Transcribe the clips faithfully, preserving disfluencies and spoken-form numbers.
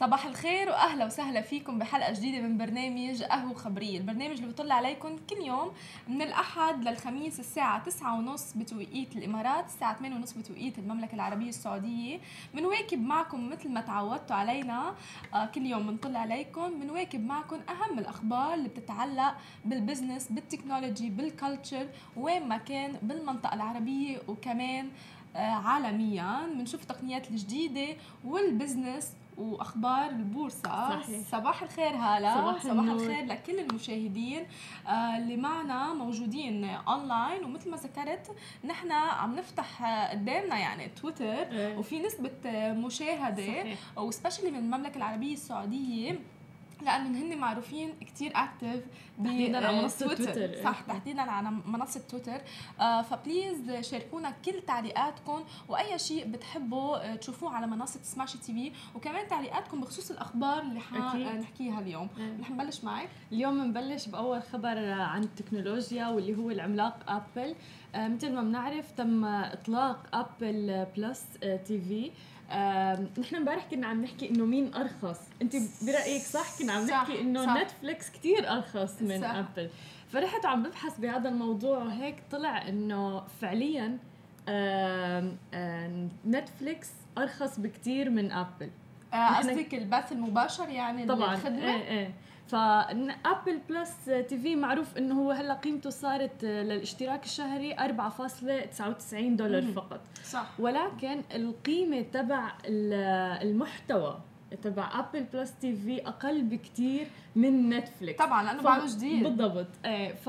صباح الخير واهلا وسهلا فيكم بحلقه جديده من برنامج قهوه وخبريه، البرنامج اللي بيطلع عليكم كل يوم من الاحد للخميس الساعه تسعة وثلاثين بتوقيت الامارات، الساعه ثمانية وثلاثين بتوقيت المملكه العربيه السعوديه. بنواكب معكم مثل ما تعودتوا علينا كل يوم، بنطلع عليكم بنواكب معكم اهم الاخبار اللي بتتعلق بالبزنس، بالتكنولوجي، بالكالتشر، وين ما كان بالمنطقه العربيه وكمان عالميا. بنشوف التقنيات الجديده والبزنس واخبار البورصه. صحيح. صباح الخير هاله، صباح, صباح الخير لكل المشاهدين اللي معنا موجودين اونلاين. ومثل ما ذكرت نحن عم نفتح قدامنا يعني تويتر ايه. وفي نسبه مشاهده وسبيشلي من المملكه العربيه السعوديه لأنهم هن معروفين كتير اكتيف تحديداً على منصة تويتر. صح، تحديداً على منصة تويتر. فبليز شاركونا كل تعليقاتكم وأي شيء بتحبوا تشوفوه على منصة سماش تي في، وكمان تعليقاتكم بخصوص الأخبار اللي حنحكيها اليوم. رح نبلش معي اليوم، نبلش بأول خبر عن التكنولوجيا واللي هو العملاق أبل. مثل ما بنعرف تم إطلاق أبل بلس تي في. آه، نحن مبارح كنا عم نحكي انه مين ارخص، انت برايك صح؟ كنا عم نحكي انه نتفليكس كتير ارخص من صح. ابل. فرحت عم ببحث بهذا الموضوع وهيك طلع انه فعليا آه، آه، نتفليكس ارخص بكتير من ابل. قصدك آه، البث المباشر يعني طبعاً الخدمه؟ آه، آه. فابل بلس تي في معروف انه هو هلا قيمته صارت للاشتراك الشهري أربعة فاصلة تسعة وتسعين دولار مم. فقط. صح. ولكن القيمه تبع المحتوى تبع ابل بلس تي في اقل بكتير من نتفليكس طبعا لانه بعده جديد. بالضبط. ايه. ف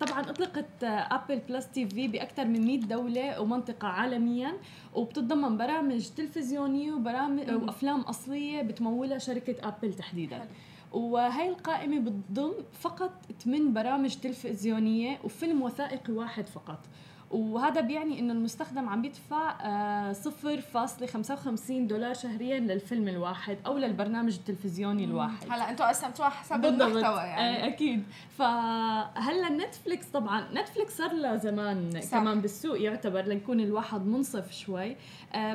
طبعا اطلقت ابل بلس تي في باكثر من مئة دولة ومنطقه عالميا، وبتتضمن برامج تلفزيونيه وبرامج مم. وافلام اصليه بتمولها شركه ابل تحديدا. حلو. وهي القائمة بتضم فقط ثمان برامج تلفزيونية وفيلم وثائقي واحد فقط، وهذا بيعني إنه المستخدم عم بيدفع صفر فاصلة خمسة وخمسين دولار شهرياً للفيلم الواحد أو للبرنامج التلفزيوني الواحد. هلا أنتوا قسمتوها حسب المحتوى يعني؟ أكيد. فهلا نتفليكس طبعاً نتفليكس صار له زمان صح. كمان بالسوق يعتبر لنكون الواحد منصف شوي،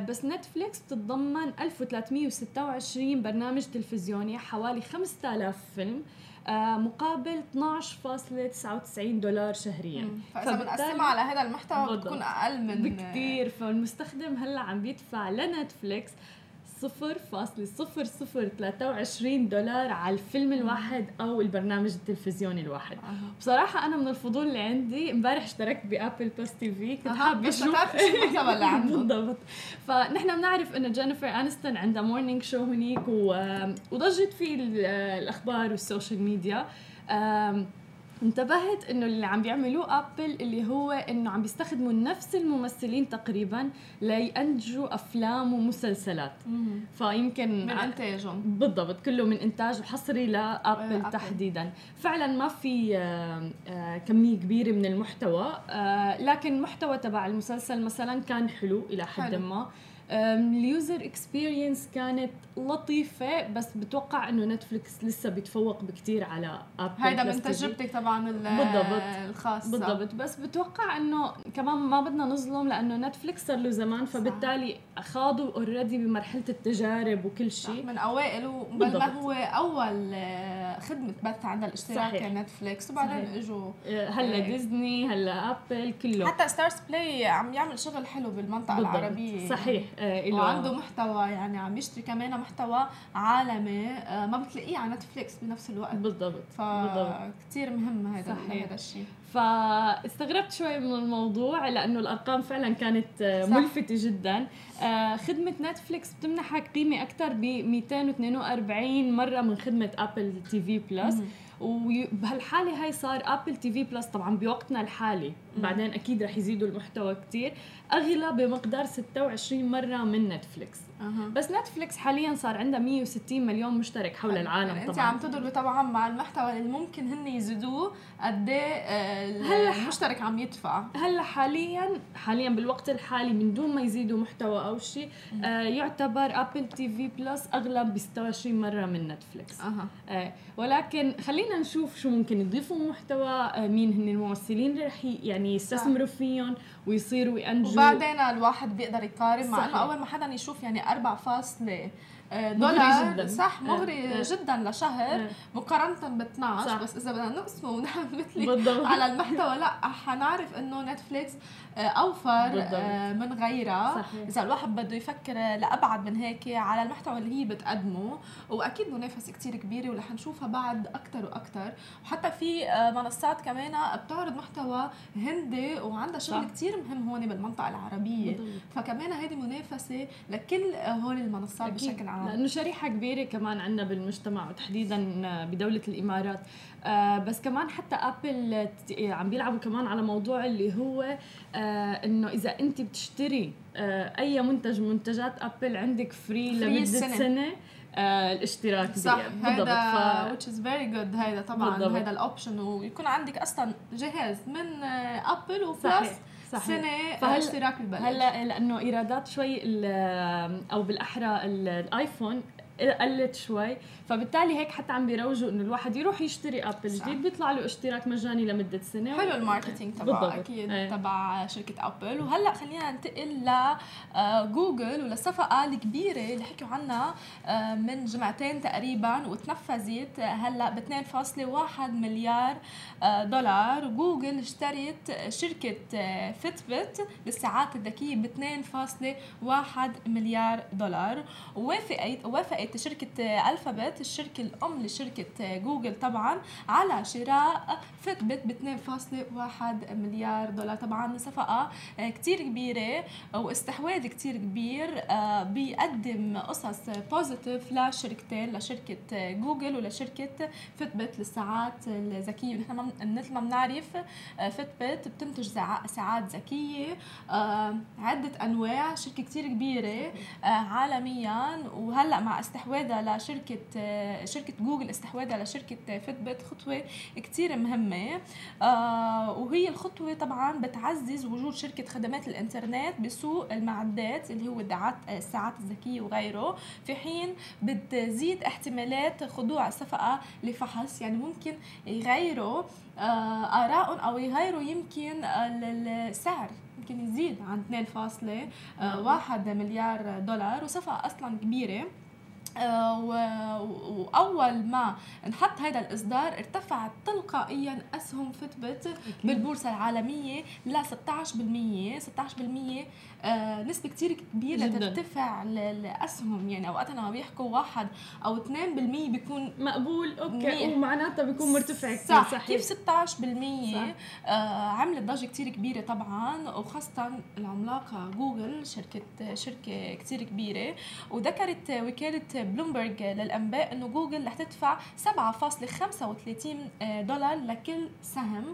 بس نتفليكس بتتضمن ألف وثلاثمئة وستة وعشرين برنامج تلفزيوني، حوالي خمسة آلاف فيلم مقابل اثنا عشر فاصلة تسعة وتسعين دولار شهريا. فإذا بنقسمها على هذا المحتوى بتكون أقل من بكتير. فالمستخدم هلا عم بيدفع لنتفليكس صفر فاصلة صفر صفر ثلاثة وعشرين دولار على الفيلم الواحد أو البرنامج التلفزيوني الواحد. أه. بصراحة أنا من الفضول اللي عندي امبارح اشتركت بأبل بلس تي في، كنت حابة أشوف المحتوى اللي عنده. بالضبط. فنحن بنعرف إنه جينيفر أنستون عندها مورنينج شو هنيك وضجت فيه الأخبار والسوشيال ميديا. انتبهت انه اللي عم بيعملوه ابل اللي هو انه عم بيستخدموا نفس الممثلين تقريبا لينتجوا افلام ومسلسلات. مم. فيمكن من انتاجهم. بالضبط، كله من انتاج وحصري لابل أه تحديدا. فعلا ما في كميه كبيره من المحتوى، لكن المحتوى تبع المسلسل مثلا كان حلو الى حد ما. اليوزر اكسبيرينس كانت لطيفه، بس بتوقع انه نتفليكس لسه بيتفوق بكتير على اب. هيدا من تجربتك طبعا الخاصه. بالضبط. بس بتوقع انه كمان ما بدنا نظلم لانه نتفليكس صار له زمان، فبالتالي خاضوا اوريدي بمرحله التجارب وكل شيء من اوائل، وبل ما هو اول خدمه بث عندها الاشتراك نتفليكس، وبعدين اجوا هلا ديزني، هلا ابل، كله حتى ستارز بلاي عم يعمل شغل حلو بالمنطقه بالضبط. العربيه. صحيح. وعنده محتوى يعني عم يشتري كمان محتوى عالمي ما بتلاقيه على نتفليكس بنفس الوقت. بالضبط. فكتير مهم هذا هذا الشيء. فاستغربت شوي من الموضوع لأنه الأرقام فعلا كانت ملفتة جدا. خدمة نتفليكس بتمنحك قيمة أكثر ب مئتين واثنين وأربعين مرة من خدمة أبل تي في بلس. وبهالحالة هاي صار أبل تي في بلس طبعا بوقتنا الحالي، بعدين أكيد رح يزيدوا المحتوى كتير، أغلى بمقدار ستة وعشرين مرة من نتفليكس. أه. بس نتفليكس حاليا صار عندها مئة وستين مليون مشترك حول العالم. يعني طبعا انت عم تضرب طبعا مع المحتوى اللي ممكن هن يزيدوه قد ايه المشترك عم يدفع. هلا حاليا حاليا بالوقت الحالي من دون ما يزيدوا محتوى أو شيء أه. آه يعتبر أبل تي في بلس أغلى ب ستة وعشرين مرة من نتفليكس. أه. آه ولكن خلينا نشوف شو ممكن يضيفوا محتوى، آه مين هن الممثلين اللي رح يعني يعني يستثمروا فيهم ويصيروا ينجوا، وبعدين الواحد بيقدر يقارن مع انه اول ما حدا يشوف يعني أربعة فاصلة دولار صح مغري جدا لشهر مقارنة ب اثنعش. بس إذا بدنا نقسمه ونعمل على المحتوى لا حنعرف إنه نتفليكس أوفر من غيرها. إذا الواحد بده يفكر لأبعد من هيك على المحتوى اللي هي بتقدمه، وأكيد منافسة كتير كبيرة واللي حنشوفها بعد أكتر وأكتر. وحتى في منصات كمان بتعرض محتوى هندي وعندها شغل كتير مهم هون بالمنطقة العربية بالضبط. فكمان هذه منافسة لكل هول المنصات بشكل عام، لأنه شريحة كبيرة كمان عندنا بالمجتمع وتحديدا بدولة الإمارات. آه بس كمان حتى أبل عم بيلعبوا كمان على موضوع اللي هو آه إنه إذا أنت بتشتري آه أي منتج منتجات أبل عندك فري لمدة سنة, سنة آه الاشتراك صح بالضبط. هذا which is very good. هذا طبعا هذا الأوبشن، ويكون عندك أصلا جهاز من أبل وبلس صحيح. سنة اشتراك البلد. هلا لأنه إيرادات شوي أو بالأحرى الآيفون قلت شوي، فبالتالي هيك حتى عم بيروجوا إنه الواحد يروح يشتري أبل جديد بيطلع له اشتراك مجاني لمدة سنة. حلو الماركتينج تبع أكيد ايه. تبع شركة أبل. وهلأ خلينا ننتقل لجوجل وللصفقة الكبيرة اللي حكوا عنها من جمعتين تقريبا وتنفذت هلأ ب اثنين فاصلة واحد مليار دولار. جوجل اشترت شركة فيتبت للساعات الذكية ب اثنين فاصلة واحد مليار دولار. ووافقت وافقت شركة ألفابت الشركة الأم لشركة جوجل طبعا على شراء فيتبت ب اثنين فاصلة واحد مليار دولار. طبعا صفقة كتير كبيرة واستحواذ كتير كبير بيقدم قصص بوزيتيف لشركتين، لشركة جوجل ولشركة فيتبت للساعات الذكية. نحن مثل ما بنعرف فيتبت بتنتج ساعات ذكية عدة أنواع، شركة كتير كبيرة عالميا. وهلأ مع استحواذها لشركة شركة جوجل استحواذها لشركة فيتبت خطوة كتير مهمة، وهي الخطوة طبعا بتعزز وجود شركة خدمات الانترنت بسوق المعدات اللي هو الساعات الذكية وغيره، في حين بتزيد احتمالات خضوع الصفقة لفحص. يعني ممكن يغيروا آراء أو يغيروا يمكن السعر، يمكن يزيد عن اثنين فاصلة واحد مليار دولار. وصفقة أصلا كبيرة. وأول ما نحط هذا الإصدار ارتفعت تلقائيا أسهم فيتبت بالبورصة العالمية ل ستة عشر بالمية ستة عشر بالمية. نسبة كتير كبيرة ترتفع الأسهم. يعني أوقاتنا ما بيحكوا واحد أو اثنين بالمية بيكون مقبول أوكي، ومعناتها بيكون مرتفع كتير صح. صحيح. كيف ستة عشر بالمية عملت ضجة كتير كبيرة طبعا، وخاصة العملاقة جوجل شركة شركة كتير كبيرة. وذكرت وكالة بلومبرج للأنباء أنه جوجل رح تدفع سبعة فاصلة خمسة وثلاثين دولار لكل سهم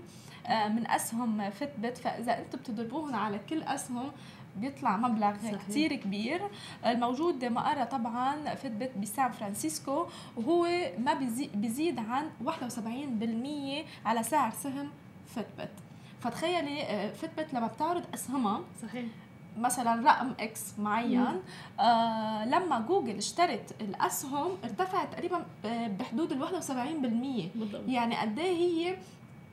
من أسهم فيتبت. فإذا أنتم بتضربوهن على كل أسهم بيطلع مبلغ صحيح. كتير كبير. الموجود مقرة طبعا فيتبت بسان فرانسيسكو، وهو ما بيزيد عن واحد وسبعين بالمية على سعر سهم فيتبت. فتخيلي فيتبت لما بتعرض أسهمها صحيح مثلا رقم اكس معين، آه لما جوجل اشترت الاسهم ارتفعت تقريبا بحدود ال واحد وسبعين بالمية بالضبط. يعني قد ايه هي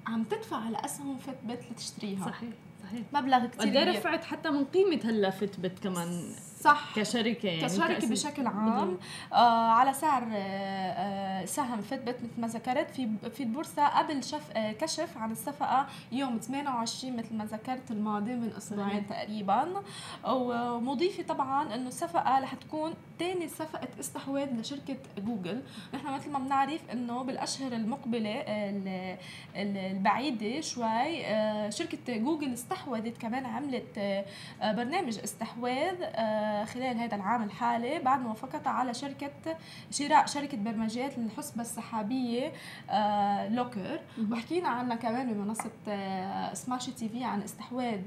عم تدفع على اسهم فيتبت لتشتريها صحيح صحيح مبلغ كتير كبير. رفعت حتى من قيمه هلا فيتبت كمان صح كشركه يعني كشركه بشكل عام آه على سعر آه سهم فيتبت مثل ما ذكرت في في البورصه قبل شف آه كشف عن الصفقه يوم ثمانية وعشرين مثل ما ذكرت الماضي من اسبوعين تقريبا. ومضيفه طبعا انه الصفقه رح تكون ثاني صفقه استحواذ لشركه جوجل. نحن مثل ما بنعرف انه بالاشهر المقبله آه البعيده شوي آه شركه جوجل استحوذت كمان عملت آه برنامج استحواذ آه خلال هذا العام الحالي بعد موافقتها على شركة شراء شركة برمجيات للحسبة السحابية لوكر. وحكينا عنها كمان بمنصة سماش تي في عن استحواذ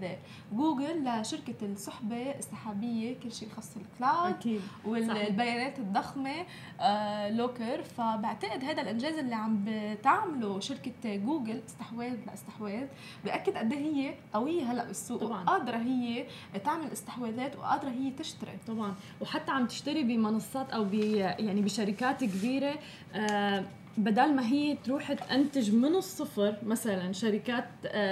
جوجل لشركة السحبة السحابية كل شيء خاص الكلاود والبيانات الضخمة لوكر. فبعتقد هذا الإنجاز اللي عم بتعمله شركة جوجل استحواذ لاستحواذ بأكد قد هي قوية هلأ بالسوق، وقادرة هي تعمل استحواذات وقادرة هي تشتري طبعا. وحتى عم تشتري بمنصات او ب يعني بشركات كبيره. آه بدل ما هي تروح تنتج من الصفر مثلا شركات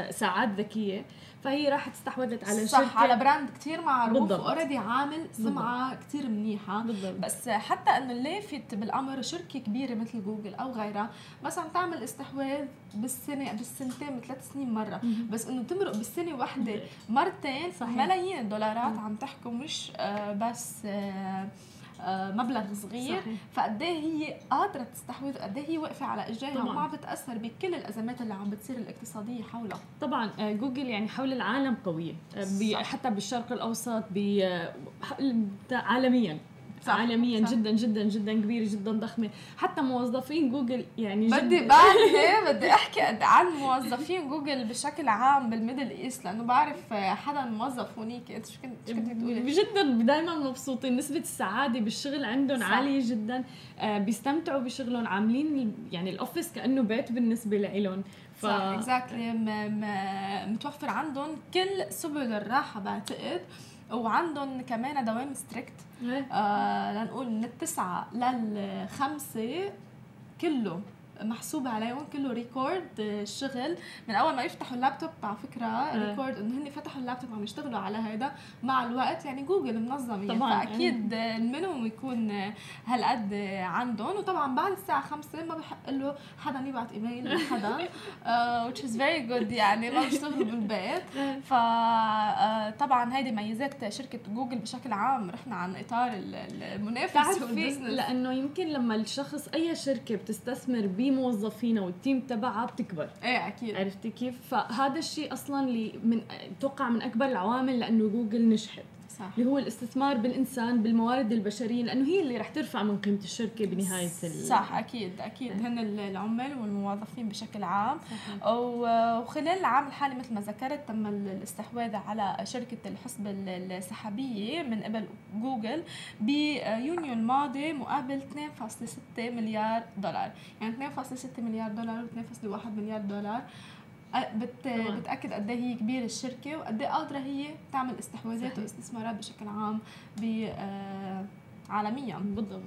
ساعات ذكيه، فهي راح تستحوذت على صح شركه على براند كتير معروف اوريدي عامل سمعه بالضبط. كتير منيحه بالضبط. بس حتى انه اللافت بالامر شركه كبيره مثل جوجل او غيرها بس عم تعمل استحواذ بالسنه بالسنتين ثلاث سنين مره م- بس انه تمرق بالسنه واحده مرتين صحيح. ملايين الدولارات م- عم تحكم مش آه بس آه مبلغ صغير صحيح. فقديه هي قادرة تستحوذ، قديه هي وقفة على إجراءها وما عم بتأثر بكل الأزمات اللي عم بتصير الاقتصادية حولها. طبعا جوجل يعني حول العالم قوية حتى بالشرق الأوسط عالميا صح. عالميا صح. جدا جدا جدا كبيرة جدا ضخمة. حتى موظفين جوجل يعني بدي بعد بدي أحكي عن موظفين جوجل بشكل عام بالميدل إيست لأنه بعرف حدا موظف هونيك. أنت شو كنت تقولي؟ جدا دايما مبسوطين، نسبة السعادة بالشغل عندهم صح. عالية جدا، بيستمتعوا بشغلهم، عاملين يعني الأوفيس كأنه بيت بالنسبة لإلهم. ف... صح إكزاكتلي متوفر عندهم كل سبل الراحة بعتقد، وعندهم كمان دوام ستريكت آه لنقول من التسعة للخمسة كله محسوب عليهم، كله ريكورد الشغل من أول ما يفتحوا اللابتوب. على فكرة ريكورد إنه هني فتحوا اللابتوب عم يشتغلوا على هيدا مع الوقت. يعني جوجل منظمة يعني فأكيد المنهم يكون هالقد عندهم. وطبعا بعد الساعة خمسة ما بحق له حدا يبعت إيميل لحدا uh, which is very good يعني ما بيشتغلوا بالبيت. فطبعا هيدي ميزات شركة جوجل بشكل عام. رحنا عن إطار المنافس لأنه يمكن لما الشخص أي شركة بتستثمر بي موظفينه والتيم تبعها بتكبر. ايه اكيد عرفتي كيف. فهذا الشيء اصلا لي من توقع من اكبر العوامل لانه جوجل نجحت صح. اللي هو الاستثمار بالانسان بالموارد البشريه لانه هي اللي رح ترفع من قيمه الشركه بنهايه صح ال... اكيد اكيد أه. هن العمال والموظفين بشكل عام أه. وخلال العام الحالي مثل ما ذكرت تم الاستحواذ على شركه الحسبه السحابيه من قبل جوجل بيونيو الماضي مقابل اثنين فاصلة ستة مليار دولار. يعني اثنين فاصلة ستة مليار دولار واثنين فاصلة واحد مليار دولار بت... بتأكد قد ايه هي كبيرة الشركة وقد ايه قادرة هي تعمل استحواذات واستثمارات بشكل عام ب... آه... عالميا بالضبط.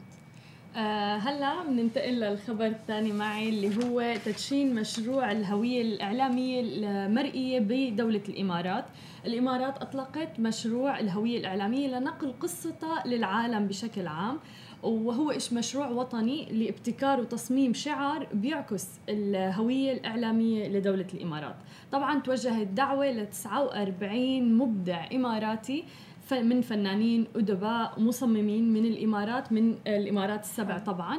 آه هلا بننتقل للخبر الثاني معي اللي هو تدشين مشروع الهوية الإعلامية المرئية بدولة الإمارات. الإمارات أطلقت مشروع الهوية الإعلامية لنقل قصتها للعالم بشكل عام، وهو إيش مشروع وطني لابتكار وتصميم شعار بيعكس الهوية الإعلامية لدولة الإمارات. طبعاً توجهت دعوة ل تسعة وأربعين مبدع إماراتي من فنانين أدباء ومصممين من الإمارات من الإمارات السبع طبعاً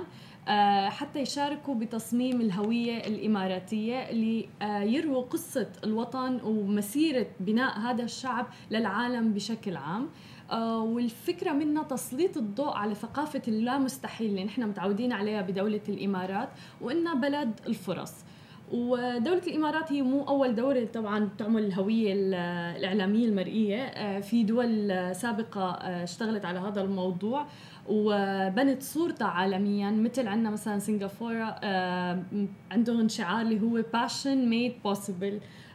حتى يشاركوا بتصميم الهوية الإماراتية اللي يروي قصة الوطن ومسيرة بناء هذا الشعب للعالم بشكل عام. والفكرة منها تسليط الضوء على ثقافة اللامستحيل اللي نحن متعودين عليها بدولة الإمارات وإنها بلد الفرص. ودولة الإمارات هي مو أول دولة طبعاً تعمل الهوية الإعلامية المرئية، في دول سابقة اشتغلت على هذا الموضوع وبنت صورتها عالمياً. مثل عندنا مثلاً سنغافورة عندهم شعار اللي هو passion made possible.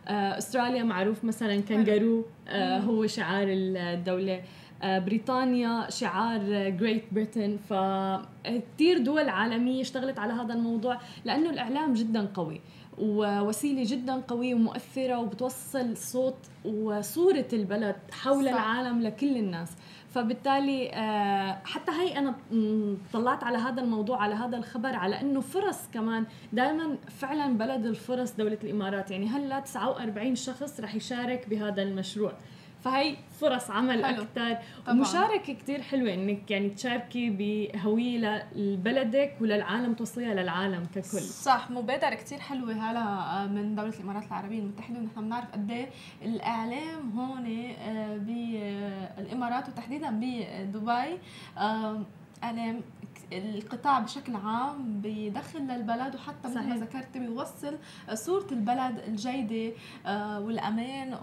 أستراليا معروف مثلاً كانجارو هو شعار الدولة. بريطانيا شعار Great Britain. فكتير دول عالمية اشتغلت على هذا الموضوع لأنه الإعلام جداً قوي ووسيلة جداً قوية ومؤثرة وبتوصل صوت وصورة البلد حول صح. العالم لكل الناس. فبالتالي حتى هي أنا طلعت على هذا الموضوع على هذا الخبر على أنه فرص كمان دائما فعلا بلد الفرص دولة الإمارات. يعني هلأ تسعة وأربعين شخص رح يشارك بهذا المشروع، فهي فرص عمل أكتر ومشاركة كتير حلوة إنك يعني تشاركي بهوية لبلدك وللعالم توصليها للعالم ككل صح. مبادرة كتير حلوة هلا من دولة الإمارات العربية المتحدة. ونحن بنعرف قديه الإعلام هون بالإمارات وتحديدا بدبي إعلام القطاع بشكل عام بيدخل للبلد وحتى مثل ما ذكرت بيوصل صورة البلد الجيدة والأمان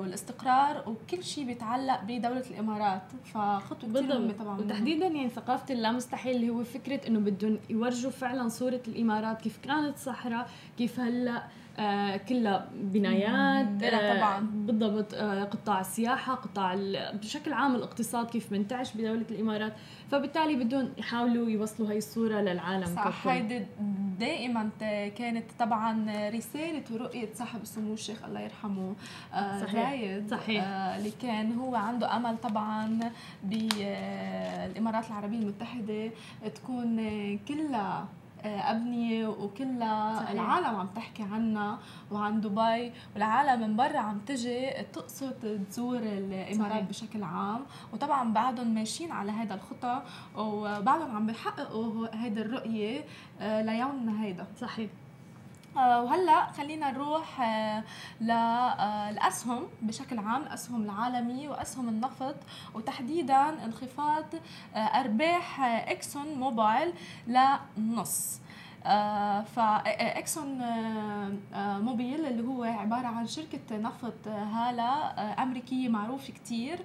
والاستقرار وكل شيء بيتعلق بدولة الإمارات. فخطوة كتير مهمة طبعا وتحديدا يعني ثقافة اللامستحيل اللي هو فكرة إنه بدهم يورجوا فعلا صورة الإمارات كيف كانت صحراء كيف هلأ آه كلها بنايات آه طبعا بالضبط. آه قطاع السياحة قطاع بشكل عام الاقتصاد كيف منتعش بدولة الإمارات. فبالتالي بدون يحاولوا يوصلوا هاي الصورة للعالم صح. هيدي دائما كانت طبعا رسالة ورؤية صاحب السمو الشيخ الله يرحمه زايد آه اللي كان هو عنده أمل طبعا بالإمارات العربية المتحدة تكون كلها أبنية وكلها العالم عم تحكي عنا وعن دبي والعالم من برا عم تجي تقصد تزور الإمارات بشكل عام. وطبعا بعدهم ماشيين على هذا الخطة وبعدهم عم بيحققوا هذه الرؤية ليومنا هيدا. صحيح. وهلا خلينا نروح للأسهم بشكل عام، الأسهم العالمي وأسهم النفط وتحديدا انخفاض أرباح إكسون موبايل لنص. فإكسون موبيل اللي هو عبارة عن شركة نفط هالة أمريكية معروفة كتير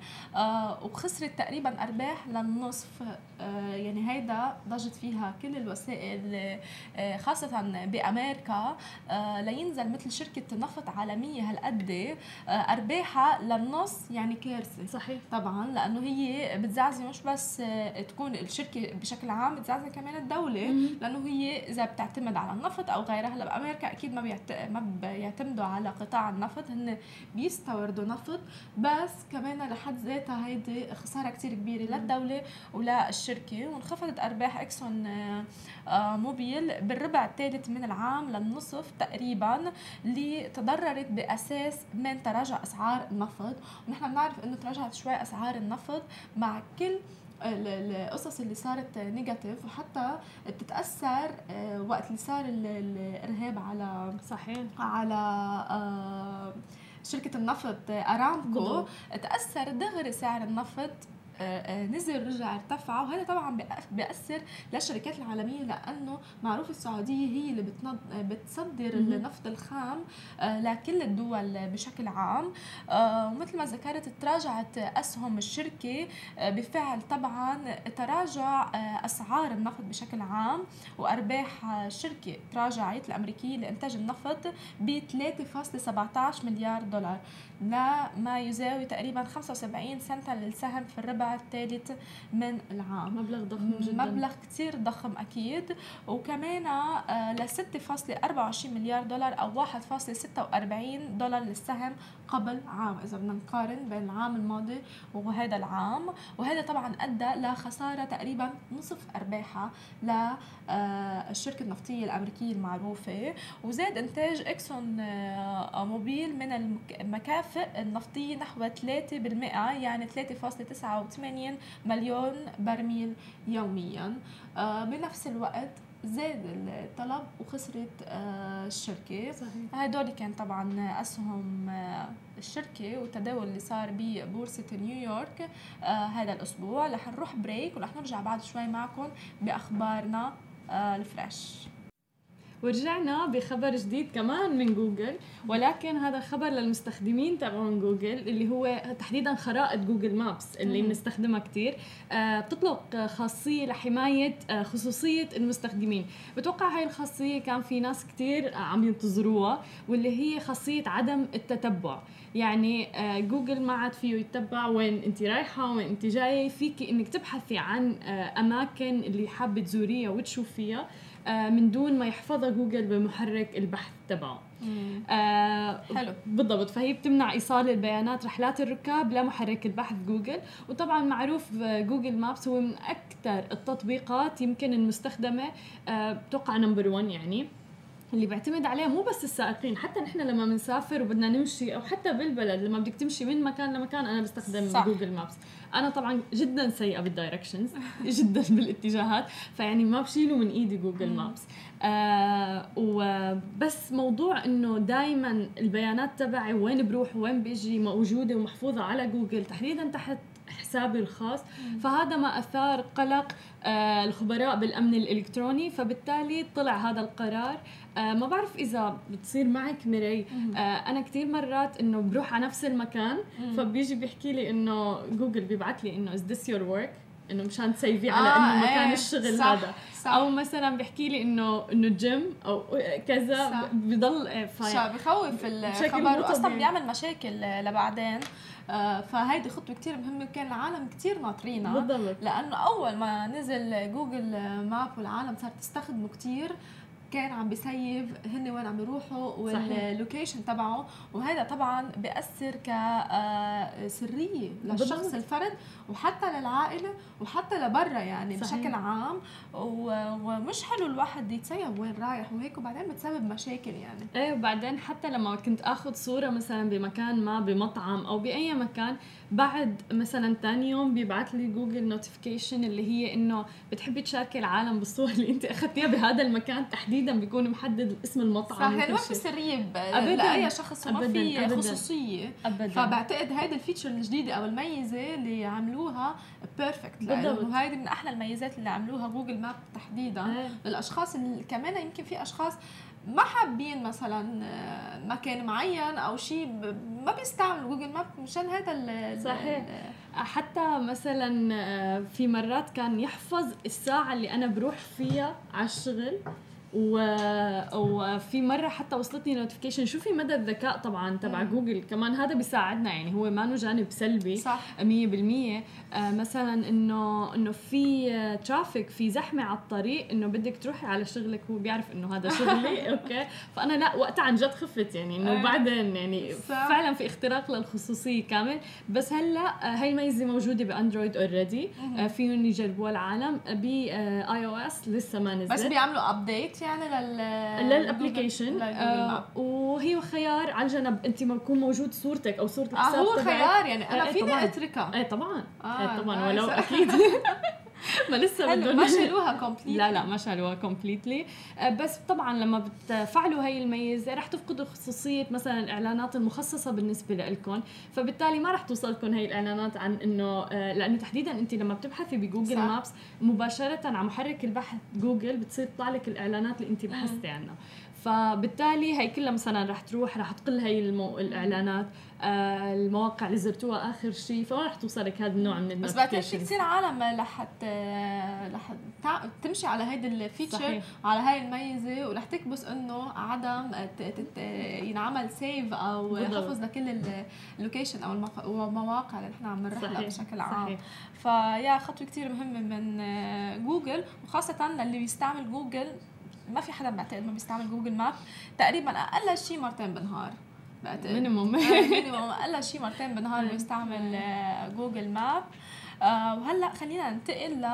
وخسرت تقريبا أرباح للنصف، يعني هيدا ضجت فيها كل الوسائل خاصة بأمريكا لينزل مثل شركة نفط عالمية هالقد أرباحها للنص، يعني كارثة. صحيح طبعا، لأنه هي بتزعزي مش بس تكون الشركة بشكل عام، بتزعزي كمان الدولة م- لأنه هي إذا بتعتمد على النفط أو غيرها. هلا بأمريكا أكيد ما بيعت... ما بيعتمدوا على قطاع النفط، هن بيستوردوا نفط بس كمان لحد ذاتها هيدي خسارة كتير كبيرة للدولة ولا الشركة. وانخفضت أرباح إكسون موبيل بالربع الثالث من العام للنصف تقريبا، اللي تضررت بأساس من تراجع أسعار النفط. ونحن بنعرف إنه تراجعت شوي أسعار النفط مع كل القصص اللي صارت نيجاتيف، وحتى بتتأثر وقت اللي صار الإرهاب على صحيح على شركة النفط أرامكو تأثر دغري سعر النفط نزل رجع ارتفع، وهذا طبعا بيأثر للشركات العالمية لأنه معروف السعودية هي اللي بتنض... بتصدر م- النفط الخام لكل الدول بشكل عام. ومثل ما ذكرت تراجعت أسهم الشركة بفعل طبعا تراجع أسعار النفط بشكل عام، وأرباح الشركة تراجعت الأمريكية لإنتاج النفط ب ثلاثة فاصلة سبعة عشر مليار دولار لما يساوي تقريبا خمسة وسبعين سنتا للسهم في الربع الثالث من العام. مبلغ ضخم جدا، مبلغ كتير ضخم أكيد. وكمان ل ستة فاصلة أربعة وعشرين مليار دولار أو واحد فاصلة ستة وأربعين دولار للسهم قبل عام، إذا بدنا نقارن بين العام الماضي وهذا العام. وهذا طبعا أدى لخسارة تقريبا نصف أرباحها للشركة النفطية الأمريكية المعروفة. وزاد إنتاج إكسون موبيل من المكافئ النفطية نحو ثلاثة بالمئة، يعني ثلاثة فاصلة تسعة وثمانين مليون برميل يوميا. آه بنفس الوقت زاد الطلب وخسرت آه الشركة. هدول كان طبعا أسهم آه الشركة والتداول اللي صار ببورصة نيويورك آه هذا الأسبوع. رح نروح بريك ورح نرجع بعد شوي معكم بأخبارنا آه الفريش. ورجعنا بخبر جديد كمان من جوجل، ولكن هذا خبر للمستخدمين تبعون جوجل اللي هو تحديدا خرائط جوجل مابس اللي بنستخدمها كتير. آه بتطلق خاصية لحماية آه خصوصية المستخدمين. بتوقع هاي الخاصية كان في ناس كتير عم ينتظروها، واللي هي خاصية عدم التتبع. يعني آه جوجل ما عاد فيه يتبع وين انت رايحة وين انت جاية، فيك انك تبحثي عن آه اماكن اللي حابة تزوريها وتشوفيها من دون ما يحفظها جوجل بمحرك البحث تبعه. آه حلو بالضبط. فهي بتمنع إيصال البيانات رحلات الركاب لمحرك البحث جوجل. وطبعا معروف جوجل مابس هو من أكثر التطبيقات يمكن المستخدمة، آه بتوقع نمبر ون يعني، اللي بعتمد عليها مو بس السائقين، حتى نحن لما منسافر وبدنا نمشي، أو حتى بالبلد لما بدك تمشي من مكان لمكان. أنا بستخدم صح. جوجل مابس. أنا طبعاً جداً سيئة بالدايركشنز، جداً بالاتجاهات، فيعني ما بشيله من إيدي جوجل مابس. آه وبس موضوع إنه دايماً البيانات تبعي وين بروح وين بيجي موجودة ومحفوظة على جوجل تحديداً تحت حسابي الخاص. فهذا ما أثار قلق آه الخبراء بالأمن الإلكتروني، فبالتالي طلع هذا القرار. آه ما بعرف إذا بتصير معك مري، آه أنا كتير مرات إنه بروح على نفس المكان فبيجي بيحكي لي إنه جوجل بيبعت لي إنه is this your work، إنه مشان تسيفي على آه إنه مكان ايه الشغل صح هذا صح. أو مثلا بيحكي لي إنه إنه جيم أو كذا، بضل فايا بخوف الخبر وأصلا بيعمل مشاكل لبعدين. فهيدي خطوة كتير مهمة، كان العالم كتير ناطرينها بالضبط، لأنه أول ما نزل جوجل ماب والعالم صار تستخدمه كتير كان عم بيسيف هن وين عم يروحوا واللوكيشن تبعه, وهذا طبعا بيأثر كسرية للشخص الفرد وحتى للعائلة وحتى لبرا يعني صحيح. بشكل عام, ومش حلو الواحد يتسيب وين رايح وهيك, وبعدين بتسبب مشاكل يعني. ايه, وبعدين حتى لما كنت اخذ صورة مثلا بمكان ما بمطعم او بأي مكان, بعد مثلا تاني يوم بيبعت لي جوجل نوتيفيكيشن اللي هي انه بتحبي تشاركي العالم بالصور اللي انت اخذتيها بهذا المكان تحديدا, بيكون محدد اسم المطعم. صح, ما في سريه لاي شخص وما في خصوصيه أبداً. فبعتقد هيدا الفيتشر الجديده او الميزه اللي عملوها بيرفكت, لانه هيدي من احلى الميزات اللي عملوها جوجل ماب تحديدا أه. للاشخاص اللي كمان يمكن في اشخاص ما حابين مثلا مكان معين او شيء, ما بيستعملوا جوجل ماب مشان هذا ال صحيح. حتى مثلا في مرات كان يحفظ الساعه اللي انا بروح فيها على الشغل, وفي مره حتى وصلتني نوتيفيكيشن. شوفي مدى الذكاء طبعا تبع جوجل, كمان هذا بيساعدنا يعني, هو ما له جانب سلبي مية بالمية. مثلا انه انه في ترافيك, في زحمه على الطريق, انه بدك تروحي على شغلك, هو بيعرف انه هذا شغلي اوكي, فانا لا وقتها عن جد خفت يعني انه بعدين يعني صح. فعلا في اختراق للخصوصيه كامل. بس هلا هي الميزه موجوده باندرويد اوريدي, فيهم يجربوها العالم. باي او اس لسه ما نزل, بس بيعملوا ابديت يعني للابليكيشن, آه وهي خيار على الجنب, انت ما يكون موجود صورتك او صورة الحساب آه هو طبعاً. خيار يعني انا آه فيني اتركها ايه طبعا آه طبعا آه ولو اكيد ما لسه بدهم ما شالوها كومبليتلي لا لا ما شالوها كومبليتلي آه بس طبعا لما بتفعلوا هاي الميزه رح تفقدوا خصوصيه مثلا الاعلانات المخصصه بالنسبه لكم, فبالتالي ما رح توصلكم هاي الاعلانات عن انه آه لانه تحديدا انت لما بتبحثي بجوجل مابس مباشره على محرك البحث جوجل بتصير تطلع لك الاعلانات اللي انت بحثتي عنها, فبالتالي هي كلها مثلا رح تروح رح تقل هاي المو... الاعلانات آه المواقع اللي زرتوها اخر شيء, فما رح توصلك هذا النوع من النوتيفيكيشن. بس بعتقد كثير عالم رح لحت... تع... تمشي على هيدا الفيتشر على هاي الميزه, ورح تكبس انه عدم ت... تت... ينعمل سيف او حفظ لكل اللوكيشن او المواقع المق... اللي نحن عم نروح لها بشكل عام. فيا خطوه كثير مهمه من جوجل, وخاصه للي بيستعمل جوجل. ما في حدا بعتقد ما بيستعمل جوجل ماب تقريبا اقل شيء مرتين بالنهار, بعتقد مينيموم مينيموم اقل شيء مرتين بالنهار بيستعمل جوجل ماب. آه وهلا خلينا ننتقل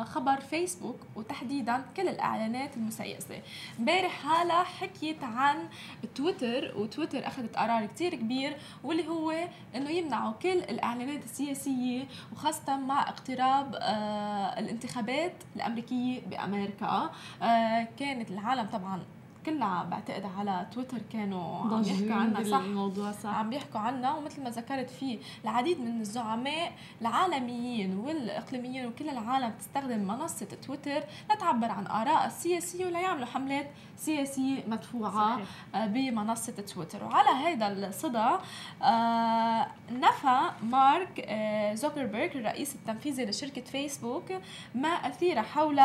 لخبر فيسبوك, وتحديدا كل الاعلانات المسيسه. امبارح هاله حكيت عن تويتر, وتويتر اخذت قرار كتير كبير واللي هو انه يمنعوا كل الاعلانات السياسيه, وخاصه مع اقتراب آه الانتخابات الامريكيه بامريكا. آه كانت العالم طبعا كلها بعتقد على تويتر كانوا عم يحكوا عنا صح الموضوع صح عم يحكوا عنا, ومثل ما ذكرت فيه العديد من الزعماء العالميين والإقليميين وكل العالم تستخدم منصة تويتر لتعبر عن آراء السياسية ولا يعملوا حملات سياسية مدفوعة صحيح. بمنصة تويتر. وعلى هذا الصدى نفى مارك زوكربيرغ الرئيس التنفيذي لشركة فيسبوك ما أثير حول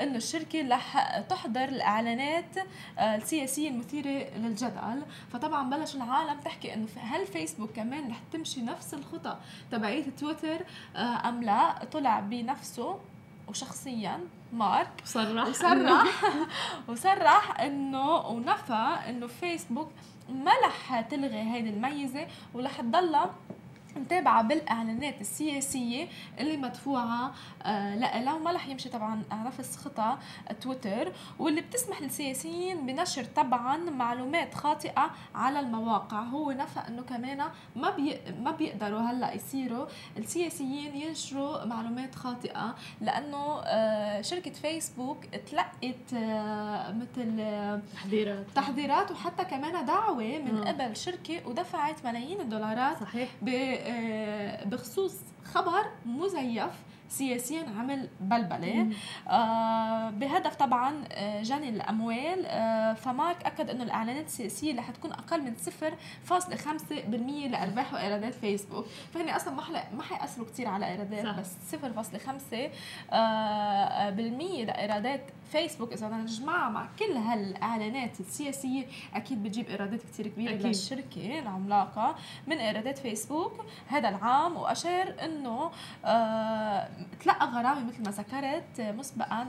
أن الشركة لح تحضر الإعلانات السياسية المثيرة للجدل. فطبعا بلش العالم تحكي انه هل فيسبوك كمان رح تمشي نفس الخطى تبعية تويتر ام لا. طلع بنفسه وشخصيا مارك صرح وصرح وصرح انه ونفى انه فيسبوك ما رح تلغي هيدي الميزة, ورح تضلها متابعة بالإعلانات السياسية اللي مدفوعة آه لا لا وما رح يمشي طبعا نفس خطة تويتر, واللي بتسمح للسياسيين بنشر طبعا معلومات خاطئة على المواقع. هو نفى انه كمان ما بي ما بيقدروا هلا يصيروا السياسيين ينشروا معلومات خاطئة, لانه آه شركة فيسبوك تلقت آه مثل آه تحذيرات تحذيرات وحتى كمان دعوة من آه. قبل شركة ودفعت ملايين الدولارات صحيح بخصوص خبر مزيف سياسيا عمل بلبلة آه بهدف طبعا جني الأموال. آه فمارك أكد أنه الإعلانات السياسية رح تكون أقل من صفر فاصلة خمسة بالمية لأرباح وإيرادات فيسبوك, فهني أصلا ما حيأثروا كتير على إيرادات صح. بس صفر فاصلة خمسة بالمية آه لإيرادات فيسبوك إذا نجمع مع كل هالإعلانات السياسية أكيد بتجيب إيرادات كتير كبيرة أكيد. للشركة العملاقة من إيرادات فيسبوك هذا العام. وأشار أنه آه تلقى غرامة مثل ما ذكرت مسبقا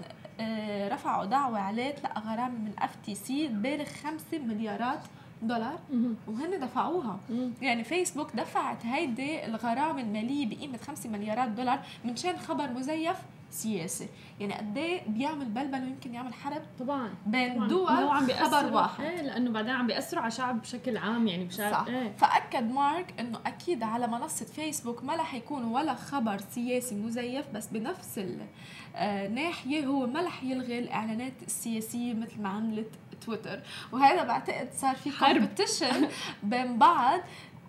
رفعوا دعوة عليه تلقى غرامة من اف تي سي بالغ خمسة مليارات دولار وهن دفعوها. يعني فيسبوك دفعت هيدي الغرامة المالية بقيمة خمسة مليارات دولار من شان خبر مزيف سياسي. يعني قديه بيعمل بلبل ويمكن يعمل حرب طبعا بين طبعاً. دول خبر واحد ايه لانه بعدين عم بيأثروا على شعب بشكل عام يعني بشعب ايه. فأكد مارك انه اكيد على منصة فيسبوك ما رح يكون ولا خبر سياسي مزيف، بس بنفس الناحية هو ما رح يلغي الاعلانات السياسية مثل ما عملت تويتر. وهذا بعتقد صار في كومبيتيشن بين بعض،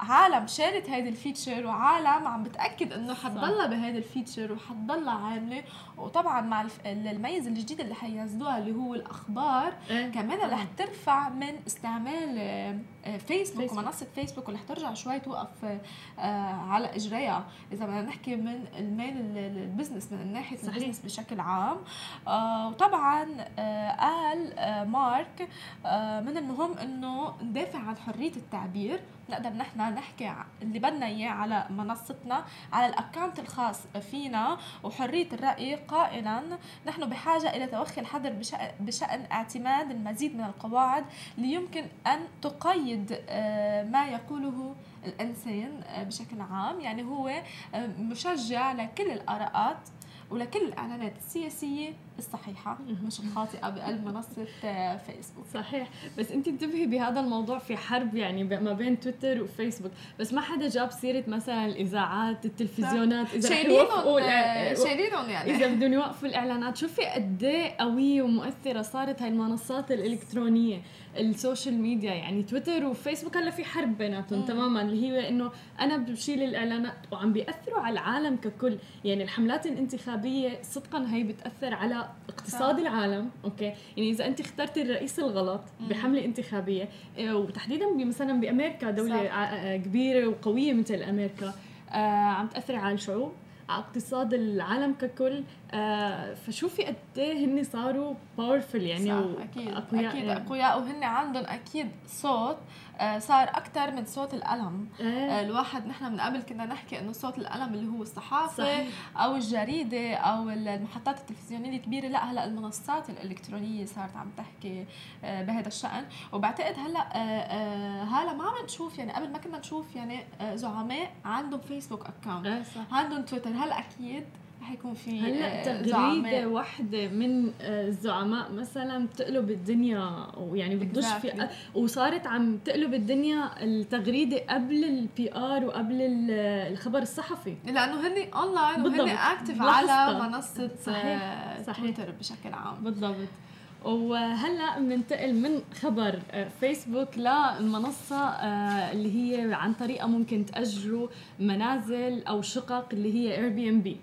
عالم شارت هيدا الفيتشر وعالم عم بتأكد انه حتضلها بهيدا الفيتشر وحتضلها عامله. وطبعا مع الميز الجديد اللي حيزدوها اللي هو الاخبار إيه؟ كمان رح ترفع من استعمال فيسبوك, فيسبوك. ومنصه فيسبوك اللي حترجع شوي توقف على اجريها اذا بدنا نحكي من المين البزنس من ناحيه البزنس بشكل عام. وطبعا قال مارك من المهم انه ندافع عن حريه التعبير، نقدر نحن نحكي اللي بدنا اياه على منصتنا على الاكونت الخاص فينا، وحريه الراي، قائلا نحن بحاجه الى توخي الحظر بشان اعتماد المزيد من القواعد ليمكن ان تقيد ما يقوله الانسان بشكل عام. يعني هو مشجع لكل الاراءات ولكل الإعلانات السياسية الصحيحة مش الخاطئة بالمنصة فيسبوك. صحيح، بس أنت انتبهي بهذا الموضوع في حرب يعني ما بين تويتر وفيسبوك، بس ما حدا جاب سيرة مثلا الإذاعات التلفزيونات إذا يوقفوا شايلينهم يعني إذا بدهم يوقفوا الإعلانات. شوفي قد ايه قوية ومؤثرة صارت هاي المنصات الإلكترونية السوشيال ميديا. يعني تويتر وفيسبوك هلا في حرب بيناتهم تماما اللي هي إنه أنا بشيل الإعلانات وعم بيأثروا على العالم ككل. يعني الحملات الانتخابية صدقاً هي بتأثر على اقتصاد صح. العالم أوكي. يعني إذا أنت اخترت الرئيس الغلط بحملة انتخابية وتحديداً مثلاً بأمريكا دولة صح. كبيرة وقوية مثل أمريكا عم تأثر على الشعوب على اقتصاد العالم ككل. فشوفي قد ايه هن صاروا باورفل يعني اقوياء اكيد اقوياء يعني. وهن عندهم اكيد صوت صار اكثر من صوت القلم إيه؟ الواحد نحن من قبل كنا نحكي انه صوت القلم اللي هو الصحافه صحيح. او الجريده او المحطات التلفزيونيه الكبيره، لا هلا المنصات الالكترونيه صارت عم تحكي بهذا الشأن. وبعتقد هلا هلا ما عم نشوف يعني قبل ما كنا نشوف يعني زعماء عندهم فيسبوك اكاونت إيه عندهم تويتر. هلا اكيد حيكون في هلا تغريده واحده من الزعماء مثلا بتقلب الدنيا ويعني بتدش في وصارت عم تقلب الدنيا التغريده قبل البي ار وقبل الخبر الصحفي لانه هن اونلاين وهن اكتف على منصه تويتر بشكل عام. بالضبط. وهلا بننتقل من خبر فيسبوك للمنصه اللي هي عن طريقه ممكن تاجروا منازل او شقق اللي هي اير بي ام بي.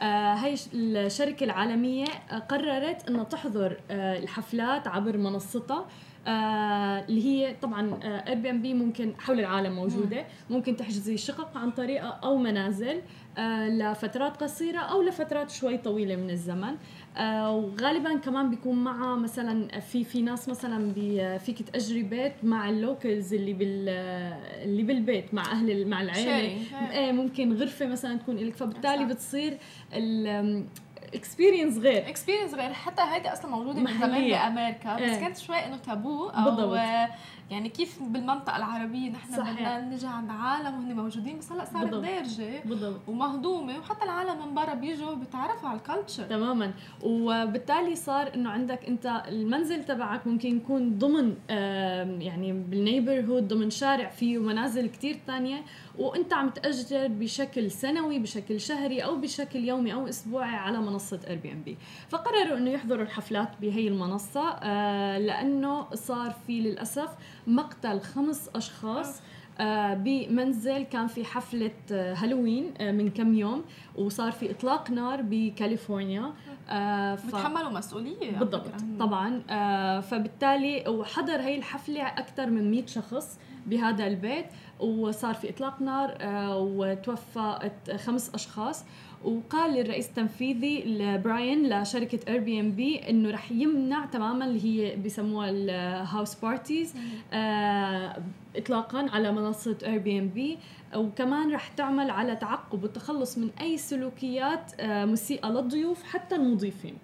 آه هاي الشركة العالمية آه قررت أن تحضر آه الحفلات عبر منصتها آه اللي هي طبعاً Airbnb آه ممكن حول العالم موجودة. ممكن تحجزي شقق عن طريقة أو منازل آه لفترات قصيرة أو لفترات شوي طويلة من الزمن. آه وغالباً كمان بيكون معها مثلاً في في ناس مثلاً فيك تأجري بيت مع اللوكلز اللي بال اللي بالبيت مع أهل مع العائلة آه ممكن غرفة مثلاً تكون إلك. فبالتالي بتصير ال اكسبيرينس غير اكسبيرينس غير حتى هيدي اصلا موجوده من زمان بامريكا بس كانت شوي انه تابو او بالضبط. يعني كيف بالمنطقه العربيه نحن بدنا نجي عند عالم وهم موجودين بس هلا صارت دارجه ومهضومه وحتى العالم من برا بيجوا بتعرفوا على الكالتشر تماما. وبالتالي صار انه عندك انت المنزل تبعك ممكن يكون ضمن يعني بالنيبرهود ضمن شارع فيه منازل كتير تانية وانت عم تاجر بشكل سنوي بشكل شهري او بشكل يومي او اسبوعي على منصة Airbnb. فقرروا أنه يحضروا الحفلات بهي المنصة آه لأنه صار في للأسف مقتل خمس أشخاص آه بمنزل كان في حفلة آه هالوين آه من كم يوم وصار في إطلاق نار بكاليفورنيا آه ف... بتحملوا مسؤولية بالضبط طبعا آه فبالتالي وحضر هاي الحفلة أكثر من مئة شخص بهذا البيت وصار في إطلاق نار آه وتوفى خمس أشخاص. وقال الرئيس التنفيذي لبراين لشركة Airbnb إنه رح يمنع تماماً اللي هي بيسموها الهاوس بارتيز آه إطلاقاً على منصة Airbnb, وكمان رح تعمل على تعقب والتخلص من أي سلوكيات آه مسيئة للضيوف حتى المضيفين.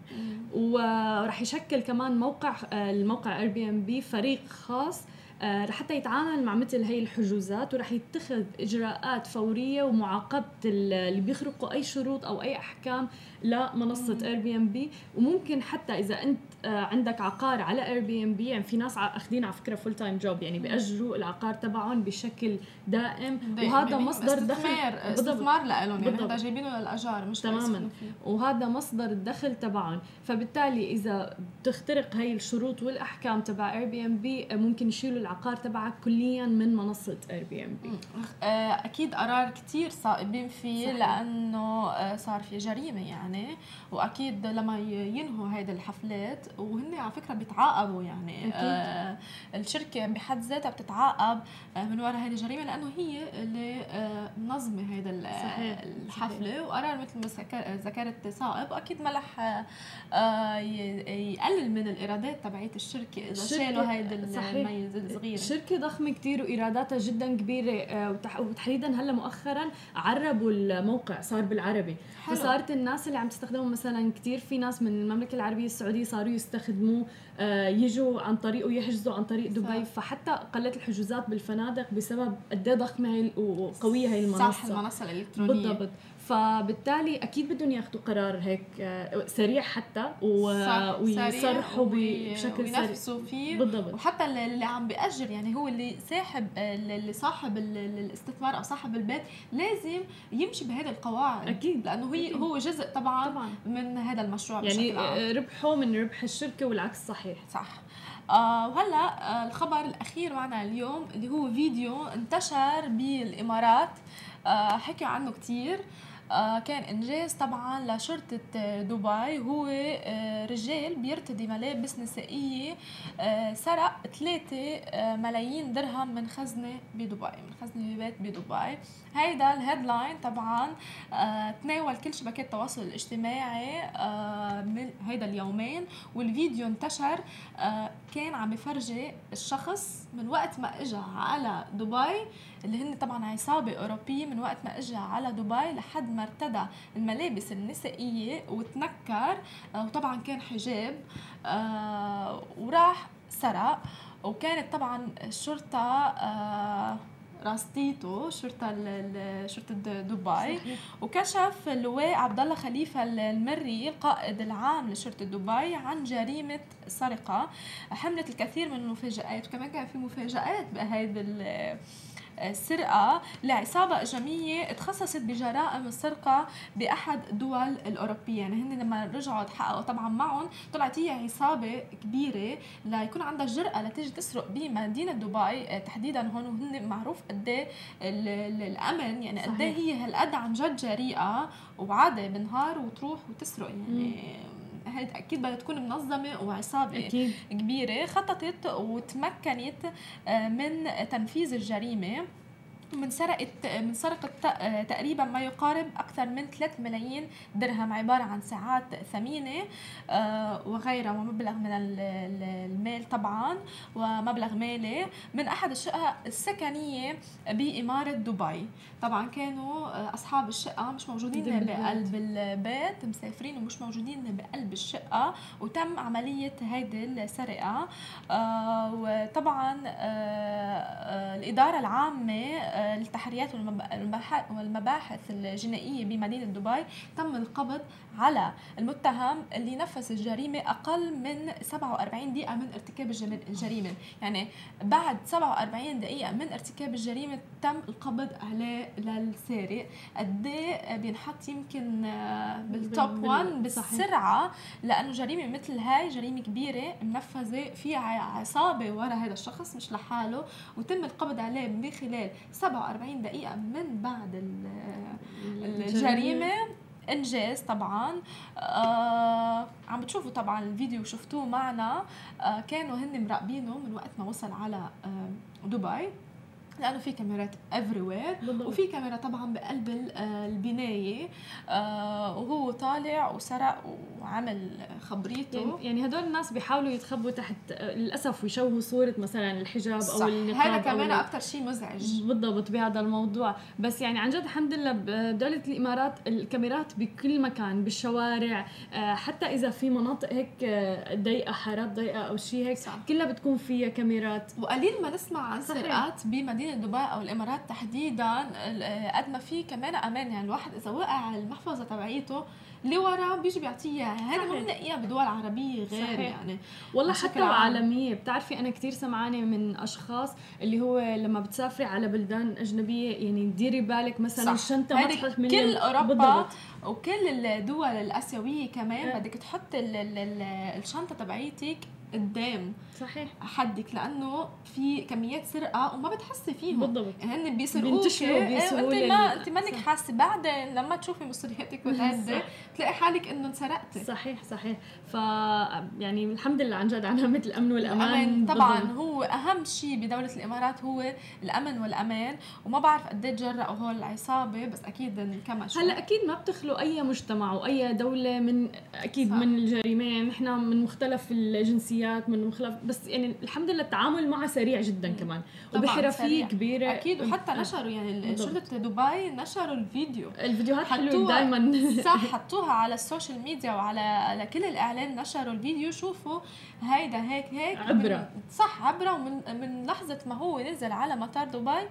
ورح يشكل كمان موقع آه الموقع Airbnb فريق خاص رح حتى يتعامل مع مثل هاي الحجوزات, ورح يتخذ إجراءات فورية ومعاقبة اللي بيخرقوا أي شروط أو أي أحكام لمنصة Airbnb. وممكن حتى إذا أنت عندك عقار على Airbnb, يعني في ناس أخذين على فكرة فول تايم جوب, يعني بيأجروا العقار تبعهم بشكل دائم, وهذا مصدر دخل استثمار لهم, يعني هذا جايبينه للأجار مش تماما, وهذا مصدر الدخل تبعهم. فبالتالي إذا تخترق هاي الشروط والأحكام تبع Airbnb ممكن يشيلوا العقار تبعك كليا من منصة Airbnب. أكيد قرار كتير صائبين فيه صحيح. لأنه صار في جريمة يعني, وأكيد لما ينهوا هيدا الحفلات, وهن على فكرة بيتعاقبوا يعني أكيد. الشركة بحد ذاتها بتتعاقب من وراء هيدا الجريمة لأنه هي اللي منظمة هيدا الحفلة صحيح. وقرار مثل ما ذكرت صائب, أكيد ما رح يقلل من الإيرادات تبعية الشركة إذا شالوا هيدا الميزة صغيرة. شركة ضخمة كتير وإيراداتها جدا كبيرة, وتحديدا هلا مؤخرا عربوا الموقع صار بالعربي حلو. فصارت الناس اللي عم تستخدمه مثلا كتير في ناس من المملكة العربية السعودية صاروا يستخدموه, يجوا عن طريقه, يحجزوا عن طريق دبي صح. فحتى قلت الحجوزات بالفنادق بسبب قديه ضخمة وقوية هاي المنصة صح, المنصة الإلكترونية بالضبط. فبالتالي أكيد بدهم ياخدوا قرار هيك سريع حتى ويصرحوا بشكل سريع وينفسوا فيه بالضبط. وحتى اللي عم بيأجر يعني هو اللي ساحب اللي صاحب الاستثمار أو صاحب البيت لازم يمشي بهذا القواعد أكيد, لأنه هي هو جزء طبعا, طبعاً. من هذا المشروع يعني ربحوا من ربح الشركة والعكس صحيح صح. آه وهلا آه الخبر الأخير معنا اليوم اللي هو فيديو انتشر بالإمارات آه حكي عنه كتير, آه كان إنجاز طبعاً لشرطة دبي. هو آه رجال بيرتدي ملابس نسائية آه سرق ثلاثة ملايين درهم من خزنة بدبي, من خزنة ببيت بدبي. هيدا الهيدلاين طبعاً آه تناول كل شبكات التواصل الاجتماعي آه من هيدا اليومين, والفيديو انتشر آه كان عم يفرجي الشخص من وقت ما إجا على دبي, اللي هن طبعاً عصابة أوروبية, من وقت ما إجا على دبي لحد ما ارتدى الملابس النسائية وتنكر, وطبعاً كان حجاب, وراح سرق. وكانت طبعاً الشرطة راستيته شرطة شرطة دبي, وكشف اللواء عبد الله خليفة المري القائد العام لشرطة دبي عن جريمة سرقة حملت الكثير من المفاجآت, وكمان كان في مفاجآت بهذا السرقة لعصابة أجنبية اتخصصت بجرائم السرقة بأحد الدول الأوروبية. يعني هن لما رجعوا تحققوا طبعا معهم طلعت هي عصابة كبيرة ليكون عندها جرأة لتيجي تسرق بمدينة دبي تحديدا هون, وهن معروف قد الأمن يعني قد هي هالقد عن جد جريئة وعادة بنهار وتروح وتسرق يعني مم. هيدا أكيد بدها تكون منظمة وعصابة أكيد. كبيرة خططت وتمكنت من تنفيذ الجريمة, من سرقت من سرقة تقريبا ما يقارب أكثر من ثلاثة ملايين درهم عبارة عن ساعات ثمينة وغيرها ومبلغ من المال طبعا ومبلغ مالي من أحد الشقق السكنية بإمارة دبي. طبعا كانوا أصحاب الشقة مش موجودين بقلب البيت, مسافرين ومش موجودين بقلب الشقة, وتم عملية هيدي السرقة. وطبعا الإدارة العامة التحريات والمباحث الجنائية بمدينة دبي تم القبض على المتهم اللي نفذ الجريمة أقل من سبعة وأربعين دقيقة من ارتكاب الجريمة, يعني بعد سبعة وأربعين دقيقة من ارتكاب الجريمة تم القبض على للسارق. قديه بينحط يمكن بالتوب واحد بالسرعة, لأنه جريمة مثل هاي جريمة كبيرة منفذة فيها عصابة وراء هذا الشخص مش لحاله, وتم القبض عليه من خلال سبعة وأربعين دقيقة من بعد الجريمة. إنجاز طبعاً. آه عم بتشوفوا طبعاً الفيديو شفتوه معنا, آه كانوا هن مراقبينه من وقت ما وصل على آه دبي. لأنه في كاميرات everywhere وفي كاميرا طبعا بقلب البناية وهو طالع وسرق وعمل خبريته. يعني هدول الناس بيحاولوا يتخبوا تحت للأسف ويشوهوا صورة مثلا الحجاب أو النقاب. هذا كمان أكتر شيء مزعج بالضبط بهذا الموضوع. بس يعني عن جد الحمد لله بدولة الإمارات الكاميرات بكل مكان بالشوارع, حتى إذا في مناطق هيك ضيقة حارات ضيقة أو شيء هيك صح. كلها بتكون فيها كاميرات, وقليل ما نسمع عن سرقات بمدينة دبي أو الإمارات تحديدا قد ما في كمان أمان. يعني الواحد إذا وقع المحفظة تبعيته لورا بيجي بيعطيها. هذا ما بنلاقيها بدول عربية غير صحيح. يعني والله حتى عالمية. بتعرفي أنا كتير سمعانة من أشخاص اللي هو لما بتسافري على بلدان أجنبية يعني ديري بالك مثلا الشنطة ما تحط من كل أوروبا وكل الدول الآسيوية كمان بدك تحط الشنطة تبعيتك قدام صحيح حدك, لانه في كميات سرقه وما بتحسي فيهم بالضبط. يعني هن بيسرقوك انت ما انت منك حاسه, بعدين لما تشوفي مصرياتك وتعدي تلاقي حالك انه انسرقتي صحيح صحيح. ف يعني الحمد لله عن جد على نعمه الامن والامان طبعا بالضبط. هو اهم شيء بدوله الامارات هو الامن والامان, وما بعرف قد ايه تجرأوا هول العصابه, بس اكيد كما شو هلا اكيد ما بتخلو اي مجتمع واي دوله من اكيد صح. من الجريمه نحن من مختلف الجنسيات من مخلف, بس يعني الحمد لله التعامل معه سريع جدا كمان وبحرفيه كبيره اكيد. وحتى نشروا يعني شرطه دبي نشروا الفيديو الفيديوهات حلوه دائما صح, حطوها على السوشيال ميديا وعلى على كل الاعلان نشروا الفيديو. شوفوا هيدا هيك هيك عبره صح عبره, ومن من لحظه ما هو نزل على مطار دبي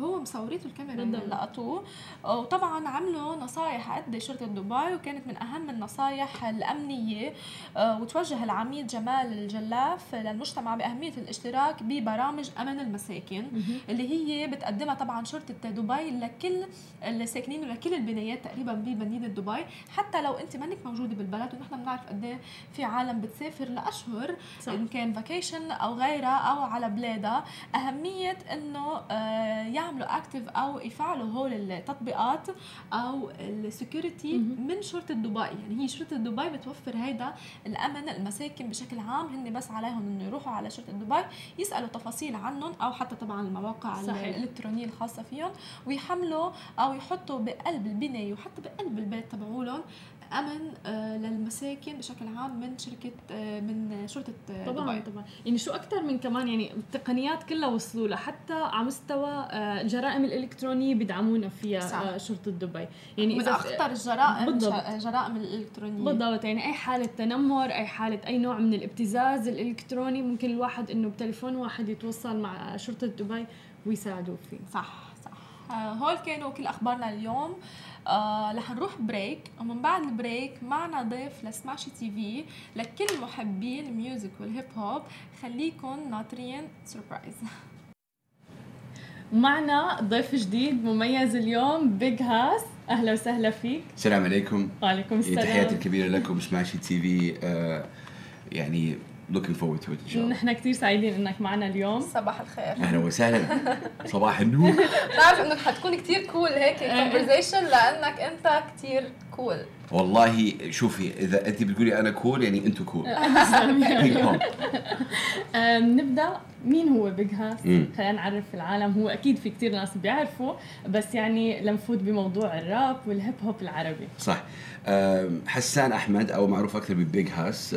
هو مصوريته الكاميرا لقطوه. وطبعا عملوا نصايح قد شرطة دبي, وكانت من أهم النصايح الأمنية. وتوجه العميد جمال الجلاف للمجتمع بأهمية الاشتراك ببرامج أمن المساكن اللي هي بتقدمها طبعا شرطة دبي لكل الساكنين ولكل البنايات تقريبا بمدينة دبي, حتى لو أنت منك موجودة بالبلد. ونحن بنعرف قد في عالم بتسافر لأشهر صح. إن كان فاكيشن أو غيرها أو على بلادها, أهمية إنه يعني عملوا اكتيف او يفعلوا هول التطبيقات او السكيورتي من شرطه دبي. يعني هي شرطه دبي بتوفر هيدا الامن المساكن بشكل عام. هن بس عليهم انه يروحوا على شرطه دبي يسالوا تفاصيل عنهم او حتى طبعا المواقع الالكترونيه الخاصه فيهم, ويحملوا او يحطوا بقلب البنايه وحتى بقلب البيت تبعولهم امن للمساكن بشكل عام من شركه من شرطه طبعا دبي. طبعا يعني شو اكثر من كمان يعني التقنيات كلها وصلوا لها, حتى على مستوى الجرائم الإلكترونية بدعمونا فيها شرطة دبي. يعني من أخطر الجرائم بالضبط. جرائم الإلكترونية بالضبط. يعني أي حالة تنمر, أي حالة أي نوع من الابتزاز الإلكتروني ممكن الواحد إنه بتليفون واحد يتوصل مع شرطة دبي ويساعدوه فيه صح صح. هول كانوا كل أخبارنا اليوم. آه رح نروح بريك, ومن بعد البريك معنا ضيف لسماش تي في لكل محبي الميوزك والهيب هوب. خليكن ناطرين سوربرايز. معنا ضيف جديد مميز اليوم بيج هاس. أهلا وسهلا فيك. السلام عليكم. وعليكم السلام. تحياتي الكبيرة لكم سماش تي في. آه يعني looking forward to it إن شاء الله. نحن كتير سعيدين إنك معنا اليوم. صباح الخير. أهلا وسهلا. صباح النور. نعرف إنك حتكون كتير كول cool هيك conversation لأنك أنت كتير كول. cool. والله شوفي إذا أنت بتقولي أنا كول cool يعني أنتوا كول. cool. نبدأ. مين هو بيج هاس؟ خلينا نعرف العالم. هو أكيد في كتير ناس بيعرفوه, بس يعني لنفوت بموضوع الراب والهيب هوب العربي. صح. حسان أحمد أو معروف أكثر ببيج هاس,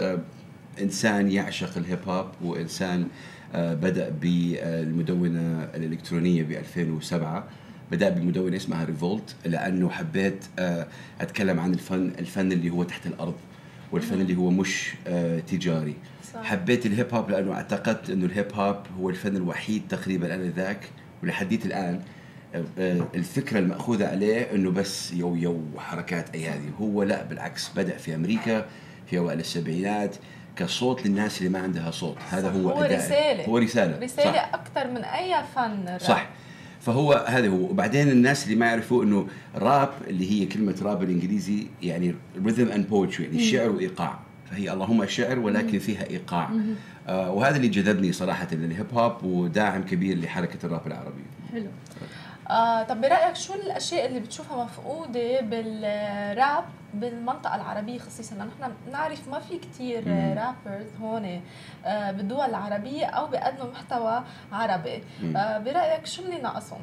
إنسان يعشق الهيب هوب, وإنسان بدأ بالمدونة الإلكترونية ب ألفين وسبعة. بدأ بمدونة اسمها ريفولت, لأنه حبيت أتكلم عن الفن الفن اللي هو تحت الأرض, والفن اللي هو مش تجاري صح. حبيت الهيب هوب لأنه اعتقدت أنه الهيب هوب هو الفن الوحيد تقريباً آنذاك ولحديت الآن الفكرة المأخوذة عليه أنه بس يو يو حركات أي هذه. هو لا, بالعكس بدأ في أمريكا في أوائل السبعينات كصوت للناس اللي ما عندها صوت. هذا هو, هو رسالة هو رسالة رسالة صح. أكتر من أي فن راب. صح. فهو هذا هو. وبعدين الناس اللي ما يعرفوا إنه راب اللي هي كلمة راب بالإنجليزي يعني rhythm and poetry يعني شعر وإيقاع, فهي اللهم شعر ولكن فيها إيقاع. آه وهذا اللي جذبني صراحة للهيب هوب, وداعم كبير لحركة الراب العربي. حلو. آه طب برأيك شو الأشياء اللي بتشوفها مفقودة بالراب بالمنطقة العربية خصيصاً؟ نحن نعرف ما في كتير مم. رابرز هون آه بالدول العربية أو بيقدموا محتوى عربي. آه برأيك شو اللي ناقصهم؟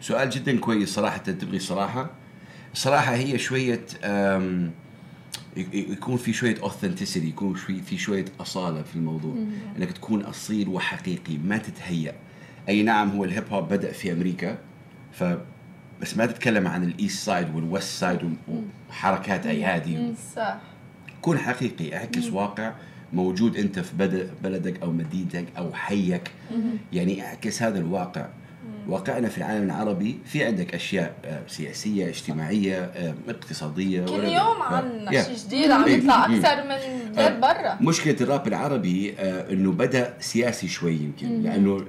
سؤال جداً كويس صراحة. تبغي صراحة صراحة هي شوية يكون في شوية authenticity، يكون في شوية أصالة في الموضوع، مم. أنك تكون أصيل وحقيقي ما تتهيأ. أي نعم هو الهيب هوب بدأ في أمريكا، ف بس ما تتكلم عن الايست سايد والويست سايد وحركات ايادي، صح؟ كون حقيقي، اعكس واقع موجود انت في بلدك او مدينتك او حيك، يعني اعكس هذا الواقع. واقعنا في العالم العربي في عندك اشياء سياسيه، اجتماعيه، اقتصاديه، كل يوم عندنا شيء جديد عم يطلع اكثر من غير برا. مشكله الراب العربي انه بدا سياسي شوي، يمكن لانه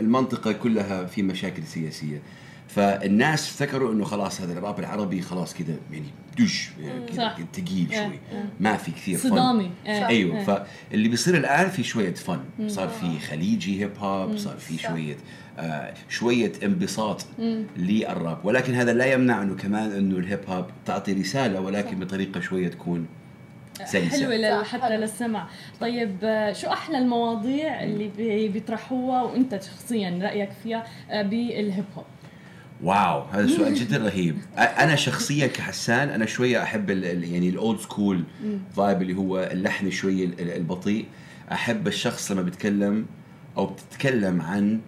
المنطقه كلها في مشاكل سياسيه، فالناس افتكروا انه خلاص هذا الراب العربي خلاص كده، يعني دوش يعني ثقيل شوي، ما في كثير صدامي. ايوه، فاللي بيصير الان في شويه فن، صار في خليجي هيب هوب، صار في شويه آه شويه انبساط للراب، ولكن هذا لا يمنع انه كمان انه الهيب هوب تعطي رساله، ولكن بطريقه شويه تكون حلوة حتى للسمع. طيب شو أحلى المواضيع اللي بيطرحوها وأنت شخصيا رأيك فيها بالهيب هوب؟ واو، هذا سؤال جدا رهيب. انا شخصيا كحسان انا شويه احب يعني الاولد سكول فايب، اللي هو اللحن شويه البطيء. احب الشخص لما بيتكلم او بتتكلم عن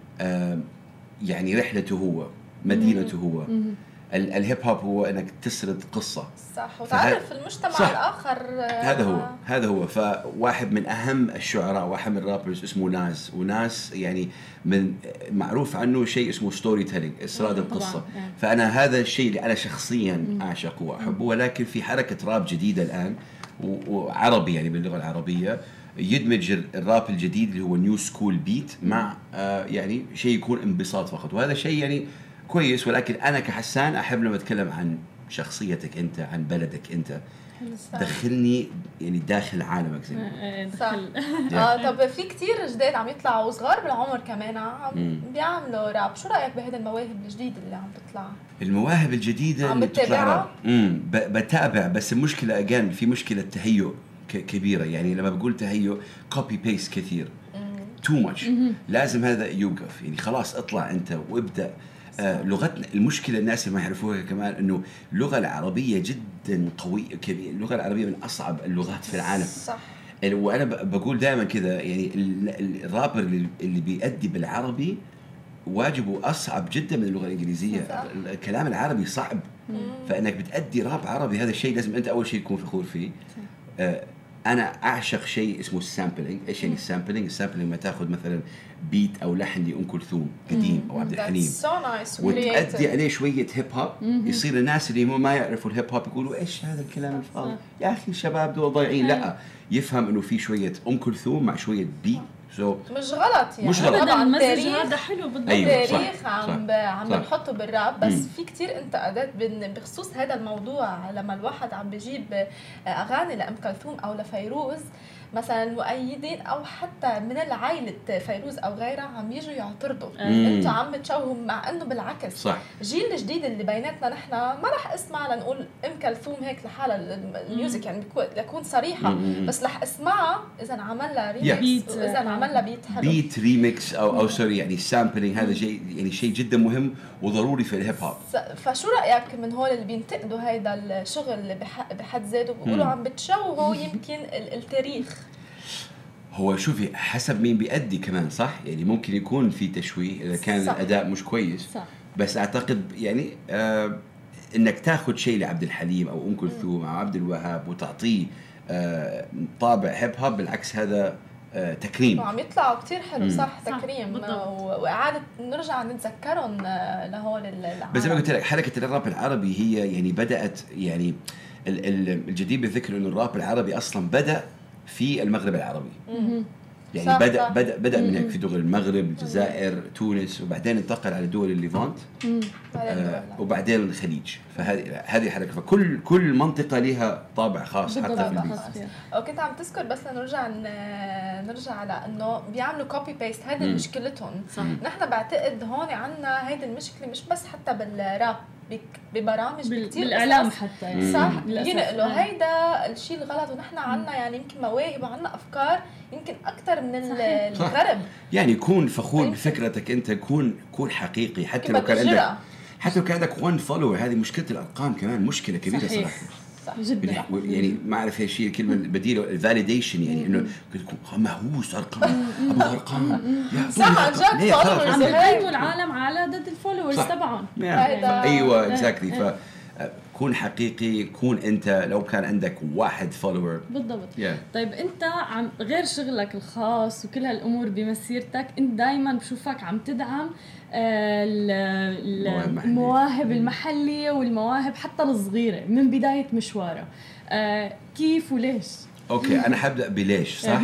يعني رحلته هو، مدينته هو. الهيب هوب هو انك تسرد قصه، صح، وتعرف المجتمع صح. الاخر هذا هو هذا هو فواحد من اهم الشعراء واحد من الرابرز اسمه ناس، وناس يعني من معروف عنه شيء اسمه ستوري تيلينج، اسراد القصه. فانا هذا الشيء اللي انا شخصيا اعشقه واحبه، ولكن في حركه راب جديده الان وعربي يعني باللغه العربيه يدمج الراب الجديد اللي هو نيو سكول بيت مع يعني شيء يكون انبساط فقط، وهذا شيء يعني كويس. ولكن أنا كحسان أحب لما أتكلم عن شخصيتك أنت، عن بلدك أنت، دخلني يعني داخل عالمك زي ما دخل. آه طب في كتير جداد عم يطلعوا وصغار بالعمر كمان عم بيعملوا راب، شو رأيك بهذه المواهب الجديدة اللي عم تطلع؟ المواهب الجديدة عم بتتابعها؟ امم بتابع، بس المشكلة أجان في مشكلة تهيؤ كبيرة. يعني لما بقول تهيؤ كوبي بيست كثير، تو ماتش، لازم هذا يوقف. يعني خلاص اطلع أنت وابدأ. آه لغتنا المشكله الناس ما يعرفوها كمان، انه اللغه العربيه جدا قويه كبيره. اللغه العربيه من اصعب اللغات في العالم، صح. وانا بقول دائما كذا يعني الرابر اللي بيأدي بالعربي واجبه اصعب جدا من اللغه الانجليزيه، صح. الكلام العربي صعب، مم. فانك بتأدي راب عربي هذا الشيء لازم انت اول شيء تكون فخور فيه. آه انا اعشق شيء اسمه السامبلينج. ايش يعني السامبلينج؟ السامبلينج ما تاخذ مثلا بيت او لحن لأم كلثوم قديم او عبد الحليم وتأدي عليه شويه هيب هوب، يصير الناس اللي هم ما يعرفوا الهيب هوب يقولوا ايش هذا الكلام الفاضي يا اخي، الشباب دول ضايعين. لا، يفهم انه في شويه ام كلثوم مع شويه بي، سو مش غلط يعني. مش غلط طبعا، المزج هذا حلو بالضبط. أيوة، تاريخ عم عم نحطه بالراب، بس مم. في كتير انتقادات بخصوص هذا الموضوع. لما الواحد عم بيجيب اغاني لام كلثوم او لفيروز مثلا، مؤيدين او حتى من العائلة فيروز او غيرها عم يجوا يعترضوا، انتوا عم بتشوهوا، مع انه بالعكس صح. جيل الجديد اللي بيناتنا نحن ما رح اسمع لنقول ام كلثوم هيك لحالها الميوزك، يعني بكون صريحه، مم. بس رح اسمعها اذا عمل لها ريميكس، اذا عمل لها بيت حلو، بيت ريميكس او او سوري يعني السامبلينج. هذا شيء يعني شيء جدا مهم وضروري في الهيب هوب. فشو رايك من هول اللي بينتقدوا هذا الشغل بحد ذاته وبيقولوا عم بتشوهوا يمكن التاريخ؟ هو شوفي حسب مين بيأدي كمان، صح. يعني ممكن يكون في تشويه إذا كان صح. الأداء مش كويس، صح. بس أعتقد يعني آه إنك تاخد شيء لعبد الحليم أو أم كلثوم أو عبد الوهاب وتعطيه آه طابع هيب هوب، بالعكس هذا آه تكريم. وعم يطلعوا كتير حلو، صح، صح. تكريم وإعادة نرجع نتذكرهم لهول العالم. بس زي ما قلت لك حركة الراب العربي هي يعني بدأت، يعني الجديد بالذكر إنه الراب العربي أصلاً بدأ في المغرب العربي. يعني صح بدأ, صح. بدأ بدأ بدأ من في دول المغرب الجزائر تونس وبعدين انتقل على دول الليفانت آه وبعدين الخليج. فهذه هذه الحركة فكل كل منطقة لها طابع خاص حتى في البيزنس. وكنت عم تذكر بس نرجع نرجع على انه بيعملوا كوبي بيست هذه مشكلتهم. نحن بعتقد هون عندنا هيدي المشكلة مش بس حتى بالراب ببرامج كتير بالإعلام حتى يعني صح ينقلوا هيدا الشيء الغلط. ونحن عنا يعني يمكن مواهب وعنا أفكار يمكن أكتر من الغرب. يعني كون فخور بفكرتك أنت, كون كون حقيقي حتى لو كان عندك حتى لو كان عندك وان فولوور. هذه مشكلة الأرقام كمان مشكلة كبيرة صحيح. صراحة صح جدا يعني ما أعرف هاي الشيء كلمة بديله الفاليديشن يعني إنه كنت مهووس أرقام أبو أرقام صح جد صار عم يبينوا العالم على ضد الفولوورز تبعهم. أيوة إكزاكتلي ف كون حقيقي كون أنت لو كان عندك واحد فولوور بالضبط. طيب أنت عم غير شغلك الخاص وكل هالأمور بمسيرتك أنت دايما بشوفك عم تدعم المواهب المحلية والمواهب حتى الصغيرة من بداية مشواره. كيف وليش؟ أوكي أنا حبدأ بليش صح؟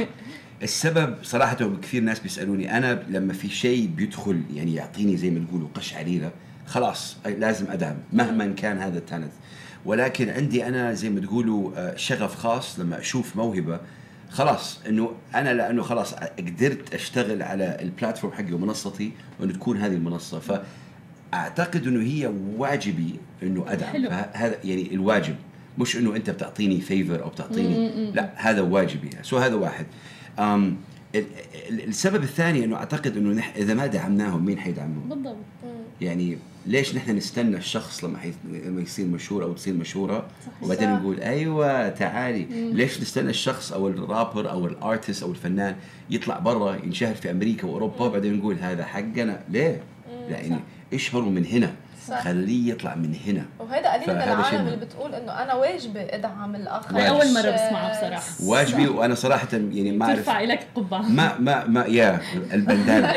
السبب صراحة كثير ناس بيسألوني أنا لما في شيء بيدخل يعني يعطيني زي ما تقولوا قشعريرة خلاص لازم أدعم مهما كان هذا التالنت. ولكن عندي أنا زي ما تقولوا شغف خاص لما أشوف موهبة خلاص إنه أنا لأنه خلاص قدرت أشتغل على البلاتفورم حقي ومنصتي وإنه تكون هذه المنصة فأعتقد إنه هي واجبي إنه أدعم. هذا يعني الواجب مش إنه أنت بتعطيني فيفر أو بتعطيني لا هذا واجبي. سو هذا واحد. أم السبب الثاني إنه أعتقد إنه نح إذا ما دعمناهم مين حيدعمهم بالضبط. يعني ليش نحن نستنى الشخص لما حي... لما يصير مشهور أو تصير مشهورة وبعدين نقول أيوة تعالي مم. ليش نستنى الشخص أو الرابر أو الارتست أو الفنان يطلع برا ينشهر في أمريكا وأوروبا وبعدين نقول هذا حقنا ليه؟ يعني اشهروا من هنا صح. خليه يطلع من هنا. وهذا قليل من العالم اللي بتقول إنه أنا واجبي أدعم الآخر. أول مرة بسمعها بصراحة واجبي. وأنا صراحة يعني ما أعرف ترفع لك قبعة ما ما ما يا البندانة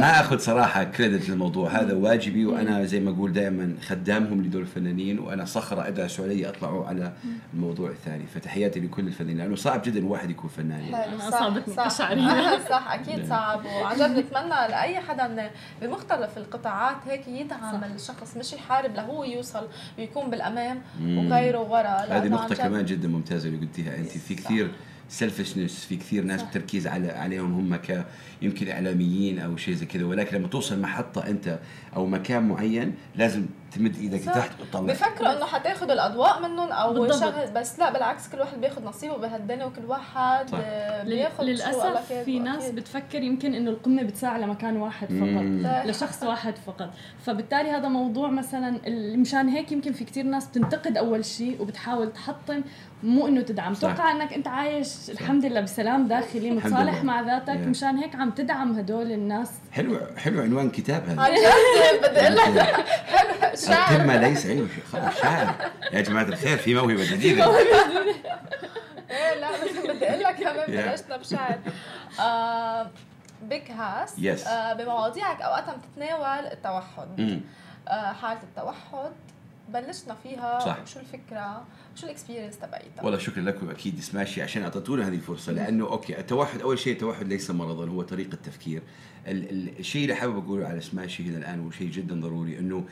ما أخذ صراحة كريدت للموضوع. هذا واجبي وأنا زي ما أقول دائما خدامهم لدول الفنانين وأنا صخرة أدعس علي أطلعوا على الموضوع الثاني. فتحياتي لكل الفنانين لأنه صعب جدا الواحد يكون فنان يعني. صعب صح أكيد صعب. وعجب نتمنى لأي حدا بمختلف القطاعات هيك يدعم شخص مش يحارب لهو يوصل ويكون بالأمام وغيره وراء. هذه نقطة كمان جدا ممتازة اللي قلتيها أنت. في كثير سيلفشنس في كثير ناس بالتركيز على عليهم هم ك يمكن إعلاميين أو شيء زي كذا. ولكن لما توصل محطة أنت أو مكان معين لازم تمد إيدك تحت وتطلع. بفكروا إنه حتاخد الأضواء منهم أو شغل بس لا بالعكس كل واحد بياخد نصيبه بهالدنيا وكل واحد بياخد. للأسف في ناس بتفكر يمكن إنه القمة بتساع لمكان واحد فقط لشخص واحد فقط. فبالتالي هذا موضوع مثلا مشان هيك يمكن في كتير ناس بتنتقد أول شيء وبتحاول تحطم مو إنه تدعم. توقع إنك أنت عايش الحمد لله بسلام داخلي متصالح مع ذاتك مشان هيك عم تدعم هدول الناس. حلو حلو عنوان كتاب هذا. بدي أقول لك حلو شاعر. كلمة ليس أيوة شاعر يا جماعة الخير في موهبة جديدة. إيه لا بس بدي أقول لك كمان بلشنا بشاعر. بيج هاس بمواضيعك أوقاتها بتتناول التوحد حالة التوحد بلشنا فيها صح. وشو الفكرة وشو الإكسبيرينس تبعيتها. والله شكرا لكم أكيد سماشي عشان أعطتونا هذه الفرصة لأنه أوكي التوحد أول شيء التوحد ليس مرضا هو طريقة تفكير. الشيء اللي حابب أقوله على سماشي هنا الآن وشيء جدا ضروري إنه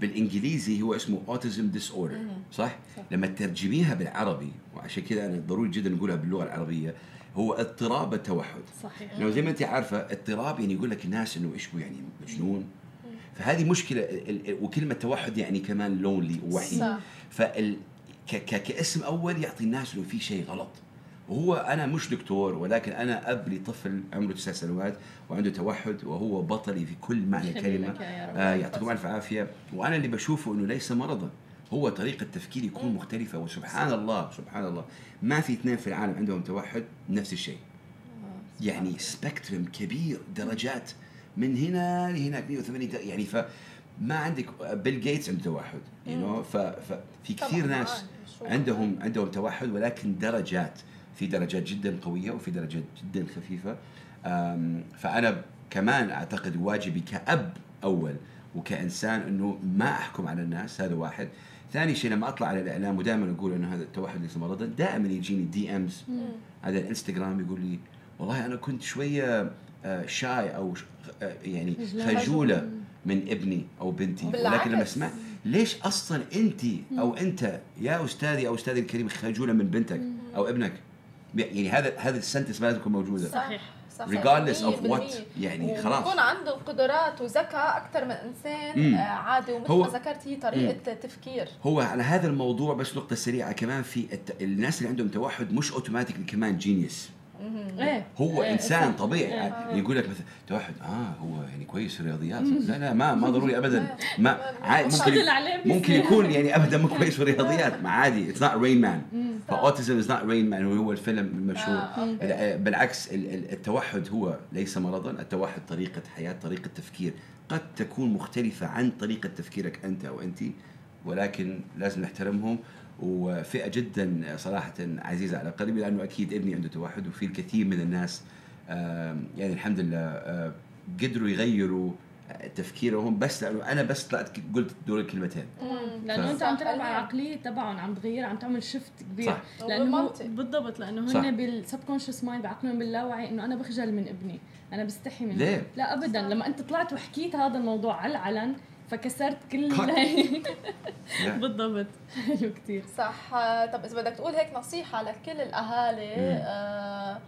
بالإنجليزي هو اسمه autism disorder صح؟, صح لما ترجميها بالعربي وعشان كذا أنا ضروري جدا نقولها باللغة العربية هو اضطراب التوحد صحيح. لو زي ما أنت عارفة اضطراب يعني يقول لك الناس إنه إيش يعني مجنون. فهذه مشكلة. وكلمة توحد يعني كمان لونلي ووحيد. فال كاسم أول يعطي الناس إنه في شيء غلط. وهو أنا مش دكتور ولكن أنا أب لطفل عمره تسع سنوات وعنده توحد وهو بطلي في كل معنى كلمة. آه يعطيكم ألف عافية. وأنا اللي بشوفه إنه ليس مرضا هو طريقة تفكير يكون مختلفة. وسبحان الله سبحان الله ما في اثنين في العالم عندهم توحد نفس الشيء. يعني سبكترم كبير درجات من هنا لهناك مية وثمانين يعني. فما عندك بيل جيتس عنده توحد يعني ففي كثير ناس عندهم عندهم توحد ولكن درجات. في درجات جدا قوية وفي درجات جدا خفيفة. فأنا كمان أعتقد واجبي كأب أول وكإنسان أنه ما أحكم على الناس. هذا واحد. ثاني شيء لما أطلع على الإعلام ودائما أقول أنه هذا التوحد ليس مرضا دائما يجيني دي أمز على الإنستغرام يقول لي والله أنا كنت شوية شاي أو يعني خجولة من ابني أو بنتي، ولكن لما اسمع ليش أصلا أنت أو أنت يا أستاذي أو أستاذي الكريم خجولة من بنتك أو ابنك؟ يعني هذا هذا السنتس لازم تكون موجودة. صحيح. regardless of what يعني خلاص يكون عنده قدرات وذكاء أكتر من إنسان مم. عادي. ومثل ما ذكرت هي طريقة مم. تفكير. هو على هذا الموضوع بس نقطة سريعة كمان، في الت... الناس اللي عندهم توحد مش أوتوماتيكلي كمان جينيس. هو إيه. إنسان إيه. طبيعي إيه. يقول لك مثلا توحد آه هو يعني كويس رياضيات، لا لا ما ما ضروري أبدا ما ممكن ممكن يكون يعني أبدا مو كويس رياضيات، ما عادي. it's not Rain Man. فأوتيزم is not Rain Man هو الفيلم المشهور. بالعكس التوحد هو ليس مرضا، التوحد طريقة حياة، طريقة تفكير قد تكون مختلفة عن طريقة تفكيرك أنت أو أنتي، ولكن لازم نحترمهم. وفئة جدا صراحة عزيزة على قلبي، لأنه أكيد ابني عنده توحد، وفي الكثير من الناس يعني الحمد لله قدروا يغيروا تفكيرهم بس لأنه أنا بس طلعت قلت دول الكلمتين. لأنه أنت عم تلعب مع العقلية تبعهم، عم تغير، عم تعمل شفت كبير. صح. لأنه بالضبط، لأنه هن بالسبكونشس مايند بعقلهم باللاوعي إنه أنا بخجل من ابني، أنا بستحي منه. ليه؟ لا أبدا. صح. لما أنت طلعت وحكيت هذا الموضوع على العلن فكسرت كل بالضبط. حلو كتير. صح. طب إذا بدك تقول هيك نصيحة لكل الأهالي آه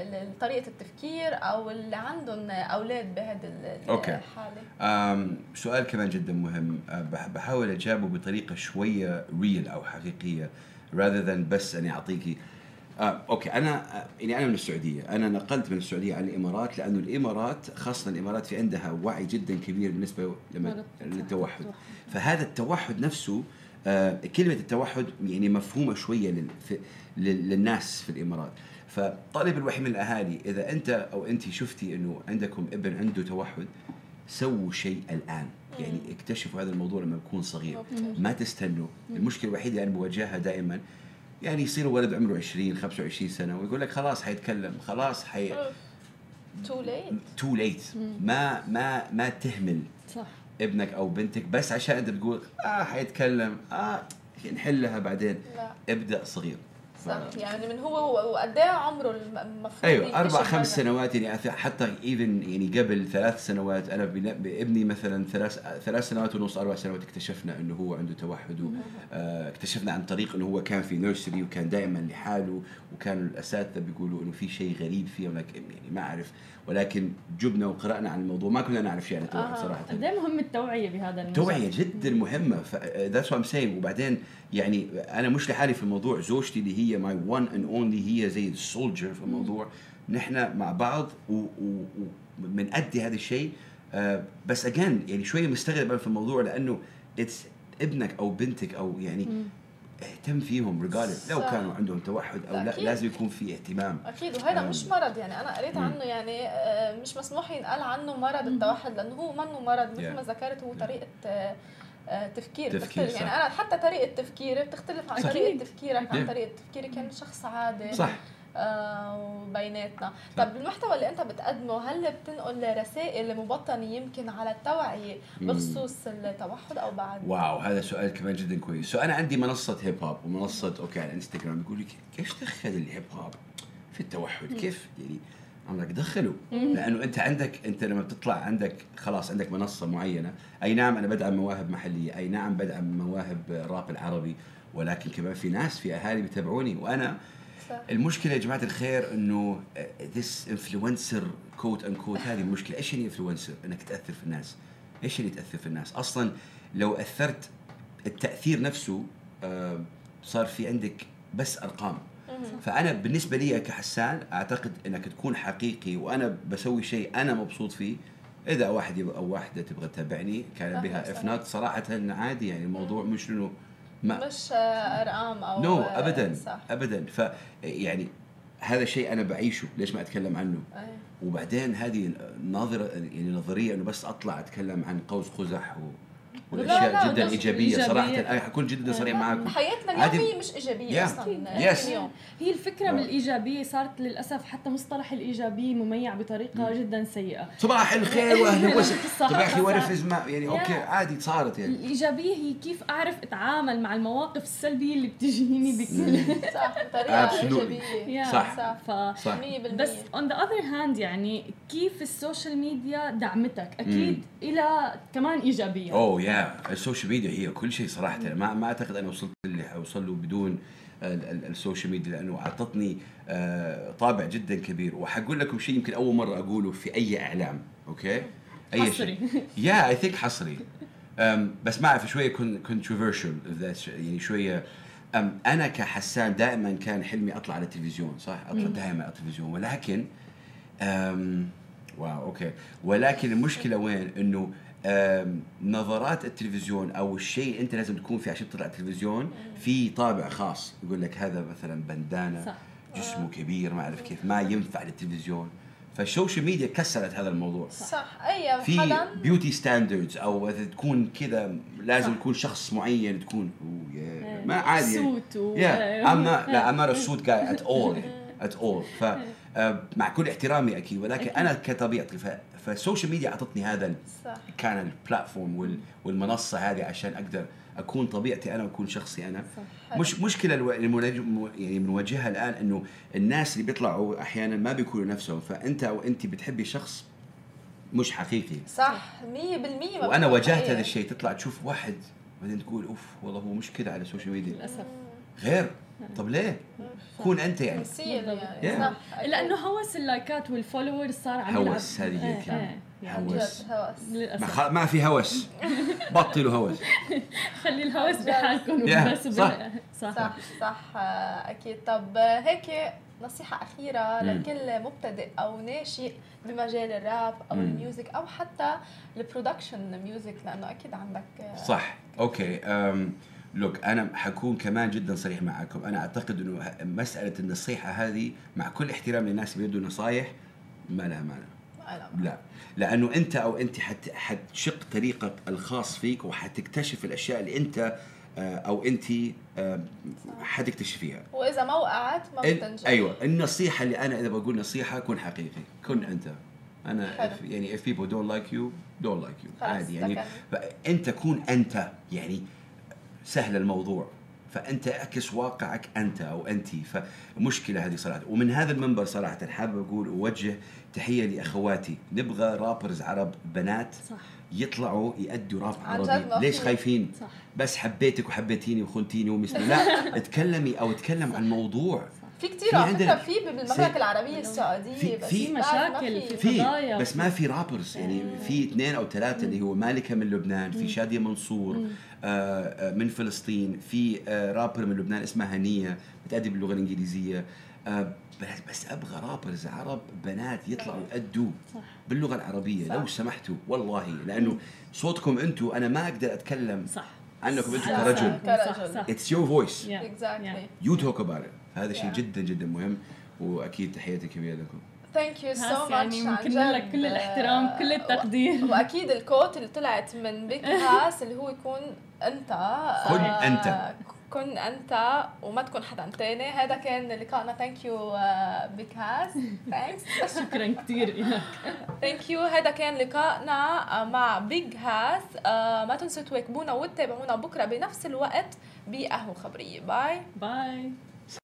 لطريقة التفكير أو اللي عندهم أولاد بهذا الحالة، سؤال كمان جدا مهم بحاول أجابه بطريقة شوية real أو حقيقية rather than بس أني أعطيكي آه، أوكي. أنا يعني أنا من السعودية، أنا نقلت من السعودية على الإمارات لأنه الإمارات خاصة الإمارات في عندها وعي جدا كبير بالنسبة للتوحد. فهذا التوحد نفسه آه، كلمة التوحد يعني مفهومة شوية لل... في... للناس في الإمارات. فطالب الوحي من الأهالي، إذا أنت أو أنت شفتي أنه عندكم ابن عنده توحد سووا شيء الآن، يعني اكتشفوا هذا الموضوع لما يكون صغير، ما تستنوا. المشكلة الوحيدة أنا بواجهها دائما يعني يصير ولد عمره عشرين خمسة وعشرين سنة ويقول لك خلاص حيتكلم، خلاص حي too late too late ما ما ما تهمل. صح. ابنك أو بنتك بس عشان أنت بتقول آه حيتكلم آه نحلها بعدين. لا. ابدأ صغير. صح. يعني من هو وقد ايه عمره المفروض؟ ايوه اربع خمس سنوات يعني حتى ايفن يعني قبل ثلاث سنوات انا بابني مثلا ثلاث ثلاث سنوات ونص اربع سنوات اكتشفنا انه هو عنده توحد. اكتشفنا عن طريق انه هو كان في نيرسري وكان دائما لحاله، وكانوا الاساتذه بيقولوا انه في شيء غريب فيه ولكن يعني ما اعرف، ولكن جبنا وقرانا عن الموضوع ما كنا نعرف شيء عن التوحد صراحه. قد ايه مهم التوعيه بهذا الموضوع؟ توعيه جدا مهمه. ذاتس وات ام سينج. وبعدين يعني انا مش لحالي في الموضوع، زوجتي اللي هي my one and only هي زي السولجر في الموضوع. نحن مع بعض ومنأدي هذا الشيء. آه بس أجان يعني شوية مستغرب في الموضوع لأنه it's ابنك أو بنتك أو يعني مم. اهتم فيهم regardless لو كانوا عندهم توحد أو لا، لازم يكون في اهتمام أكيد. وهذا آه. مش مرض، يعني أنا قريت عنه يعني آه مش مسموح ينقال عنه مرض التوحد لأنه هو منه مرض مثل yeah. ما ذكرت هو yeah. طريقة آه تفكير, تفكير يعني أنا حتى طريقة تفكيري بتختلف عن صح. طريقة تفكيرك عن طريقة تفكيري كان شخص عادي صح. آه وبيناتنا. طب المحتوى اللي أنت بتقدمه هل بتنقل رسائل مبطنة يمكن على التوعية بخصوص التوحد أو بعد؟ واو هذا سؤال كمان جدا كويس. سو أنا عندي منصة هيب هوب ومنصة أوكي على إنستغرام. بيقول لك كيف تدخل الهيب هوب في التوحد؟ مم. كيف يعني عملك دخله؟ لأنه أنت عندك أنت لما بتطلع عندك خلاص عندك منصة معينة. أي نعم أنا بدعم مواهب محلية، أي نعم بدعم مواهب الراب العربي، ولكن كمان في ناس في أهالي بتابعوني وأنا صح. المشكلة يا جماعة الخير إنه this influencer quote and quote هذه المشكلة. إيش يعني influencer؟ إنك تأثر في الناس. إيش اللي تأثر في الناس؟ أصلاً لو أثرت التأثير نفسه صار في عندك بس أرقام. فأنا بالنسبة لي كحسان أعتقد أنك تكون حقيقي وأنا بسوي شيء أنا مبسوط فيه. إذا واحد أو واحدة تبغى تتابعني كان بها إفنات صراحة عادي، يعني الموضوع مش إنه مش أرقام أو نو no, أبدا صح. أبدا. فيعني هذا شيء أنا بعيشه، ليش ما أتكلم عنه؟ أيه. وبعدين هذه ناظرة يعني نظرية إنه بس أطلع أتكلم عن قوس قزح و والاشياء جدا ايجابيه صراحه. كل جديد صريح معاكم، حياتنا اليوميه مش ايجابيه اصلا. يس هي الفكره بالايجابيه صارت للاسف حتى مصطلح الايجابي مميع بطريقه جدا سيئه. صباح الخير واهلا وسهلا، صباح الخير ورفز ما يعني اوكي عادي صارت. يعني الايجابيه هي كيف اعرف اتعامل مع المواقف السلبيه اللي بتجيني بكل صح بطريقه ايجابيه. صح صح بس on the other hand يعني كيف السوشيال ميديا دعمتك اكيد الى كمان ايجابيه. اوه يا السوشيال ميديا هي كل شيء صراحه. ما ما اعتقد انا وصلت اللي اوصل له بدون السوشيال ميديا، لانه اعطتني طابع جدا كبير. وحقول لكم شيء يمكن اول مره اقوله في اي اعلام، اوكي اي شيء يا اي ثينك حصري بس ما اعرف شويه كونتروفيرشل يعني شويه. انا كحسان دائما كان حلمي اطلع على التلفزيون، صح اطلع دائما على التلفزيون، ولكن واو اوكي ولكن المشكله وين انه نظرات التلفزيون او الشيء انت لازم تكون فيه عشان تطلع التلفزيون في طابع خاص. يقول لك هذا مثلا بندانه جسمه كبير ما اعرف كيف ما ينفع للتلفزيون. فالسوشيال ميديا كسرت هذا الموضوع. صح ايوه في بيوتي ستاندردز او تكون كذا لازم تكون شخص معين تكون ما عادي صوت يا اما لا انا الصوت جاي ات اول ات اول ف مع كل احترامي اكيد ولكن أكيد. انا كطبيعتي فالسوشيال ميديا اعطتني هذا صح. كان البلاتفورم والمنصه هذه عشان اقدر اكون طبيعتي انا واكون شخصي انا. صح. مش مشكله يعني بنواجهها الان انه الناس اللي بيطلعوا احيانا ما بيكونوا نفسهم. فانت او انت بتحبي شخص مش حقيقي. صح مية بالمية. وانا واجهت هذا الشيء. تطلع تشوف واحد بعدين تقول اوف والله هو مش كده على السوشيال ميديا للاسف غير. طب ليه؟ كون أنت يعني. يعني. Yeah. لأنه هوس اللايكات والفولوور صار عم يلعب. هوس هذه كلام. هوس. ما ما في هوس. بطلوا هوس. خلي الهوس بحالكم وبس. صح. صح صح أكيد. طب هيك نصيحة أخيرة لكل مبتدئ أو ناشئ بمجال الراب أو الميوزك أو حتى البرودكشن ميوزك لأنه أكيد عندك. صح أوكي. لوك أنا حكون كمان جدا صريح معكم. أنا أعتقد أنه مسألة النصيحة هذه مع كل احترام للناس بيدوا نصايح ما لها معنى. لا لأنه أنت أو أنت حت حتشق طريقك الخاص فيك وحتكتشف الأشياء اللي أنت أو أنت حتكتشفيها. وإذا ما وقعت ما بتنجح. أيوة النصيحة اللي أنا إذا بقول نصيحة كن حقيقي كن أنت. أنا if, يعني if people don't like you don't like you عادي يعني أنت كون أنت يعني سهل الموضوع. فأنت أعكس واقعك أنت أو أنتي. فمشكلة هذه صراحة. ومن هذا المنبر صراحة حابب أقول أوجه تحية لأخواتي. نبغى رابرز عرب بنات صح. يطلعوا يأدوا راب عربي. ليش خايفين؟ صح. بس حبيتك وحبيتيني وخنتيني ومثلي لا اتكلمي أو اتكلم صح. عن موضوع في كتير عندنا في بالمملكة العربية السعودية في, بس في مشاكل في قضايا بس ما في رابرز يعني في اثنين أو ثلاثة اللي هو مالكة من لبنان في شادية منصور آه من فلسطين في آه رابر من لبنان اسمها هنية بتأدي باللغة الإنجليزية آه بس أبغى رابرز عرب بنات يطلعوا يأدوا باللغة العربية صح. لو سمحتوا والله لأنه صوتكم أنتو أنا ما أقدر أتكلم صح. عنكم أنتو كرجل it's your voice yeah. exactly. you talk about it. هذا شيء yeah. جدا جدا مهم. واكيد تحياتي كبيره لكم ثانك يو سو ماتش. ممكن لك كل الاحترام كل التقدير. واكيد الكوت اللي طلعت من بيج هاس اللي هو يكون انت كن آه انت كن انت وما تكون حدا تاني. هذا كان لقاءنا. ثانك يو بيج هاس ثانكس شكرا كثير لك ثانك يو. هذا كان لقاءنا مع بيج هاس. آه ما تنسوا تواكبونا وتتابعونا بكره بنفس الوقت بقهوه خبريه. باي باي.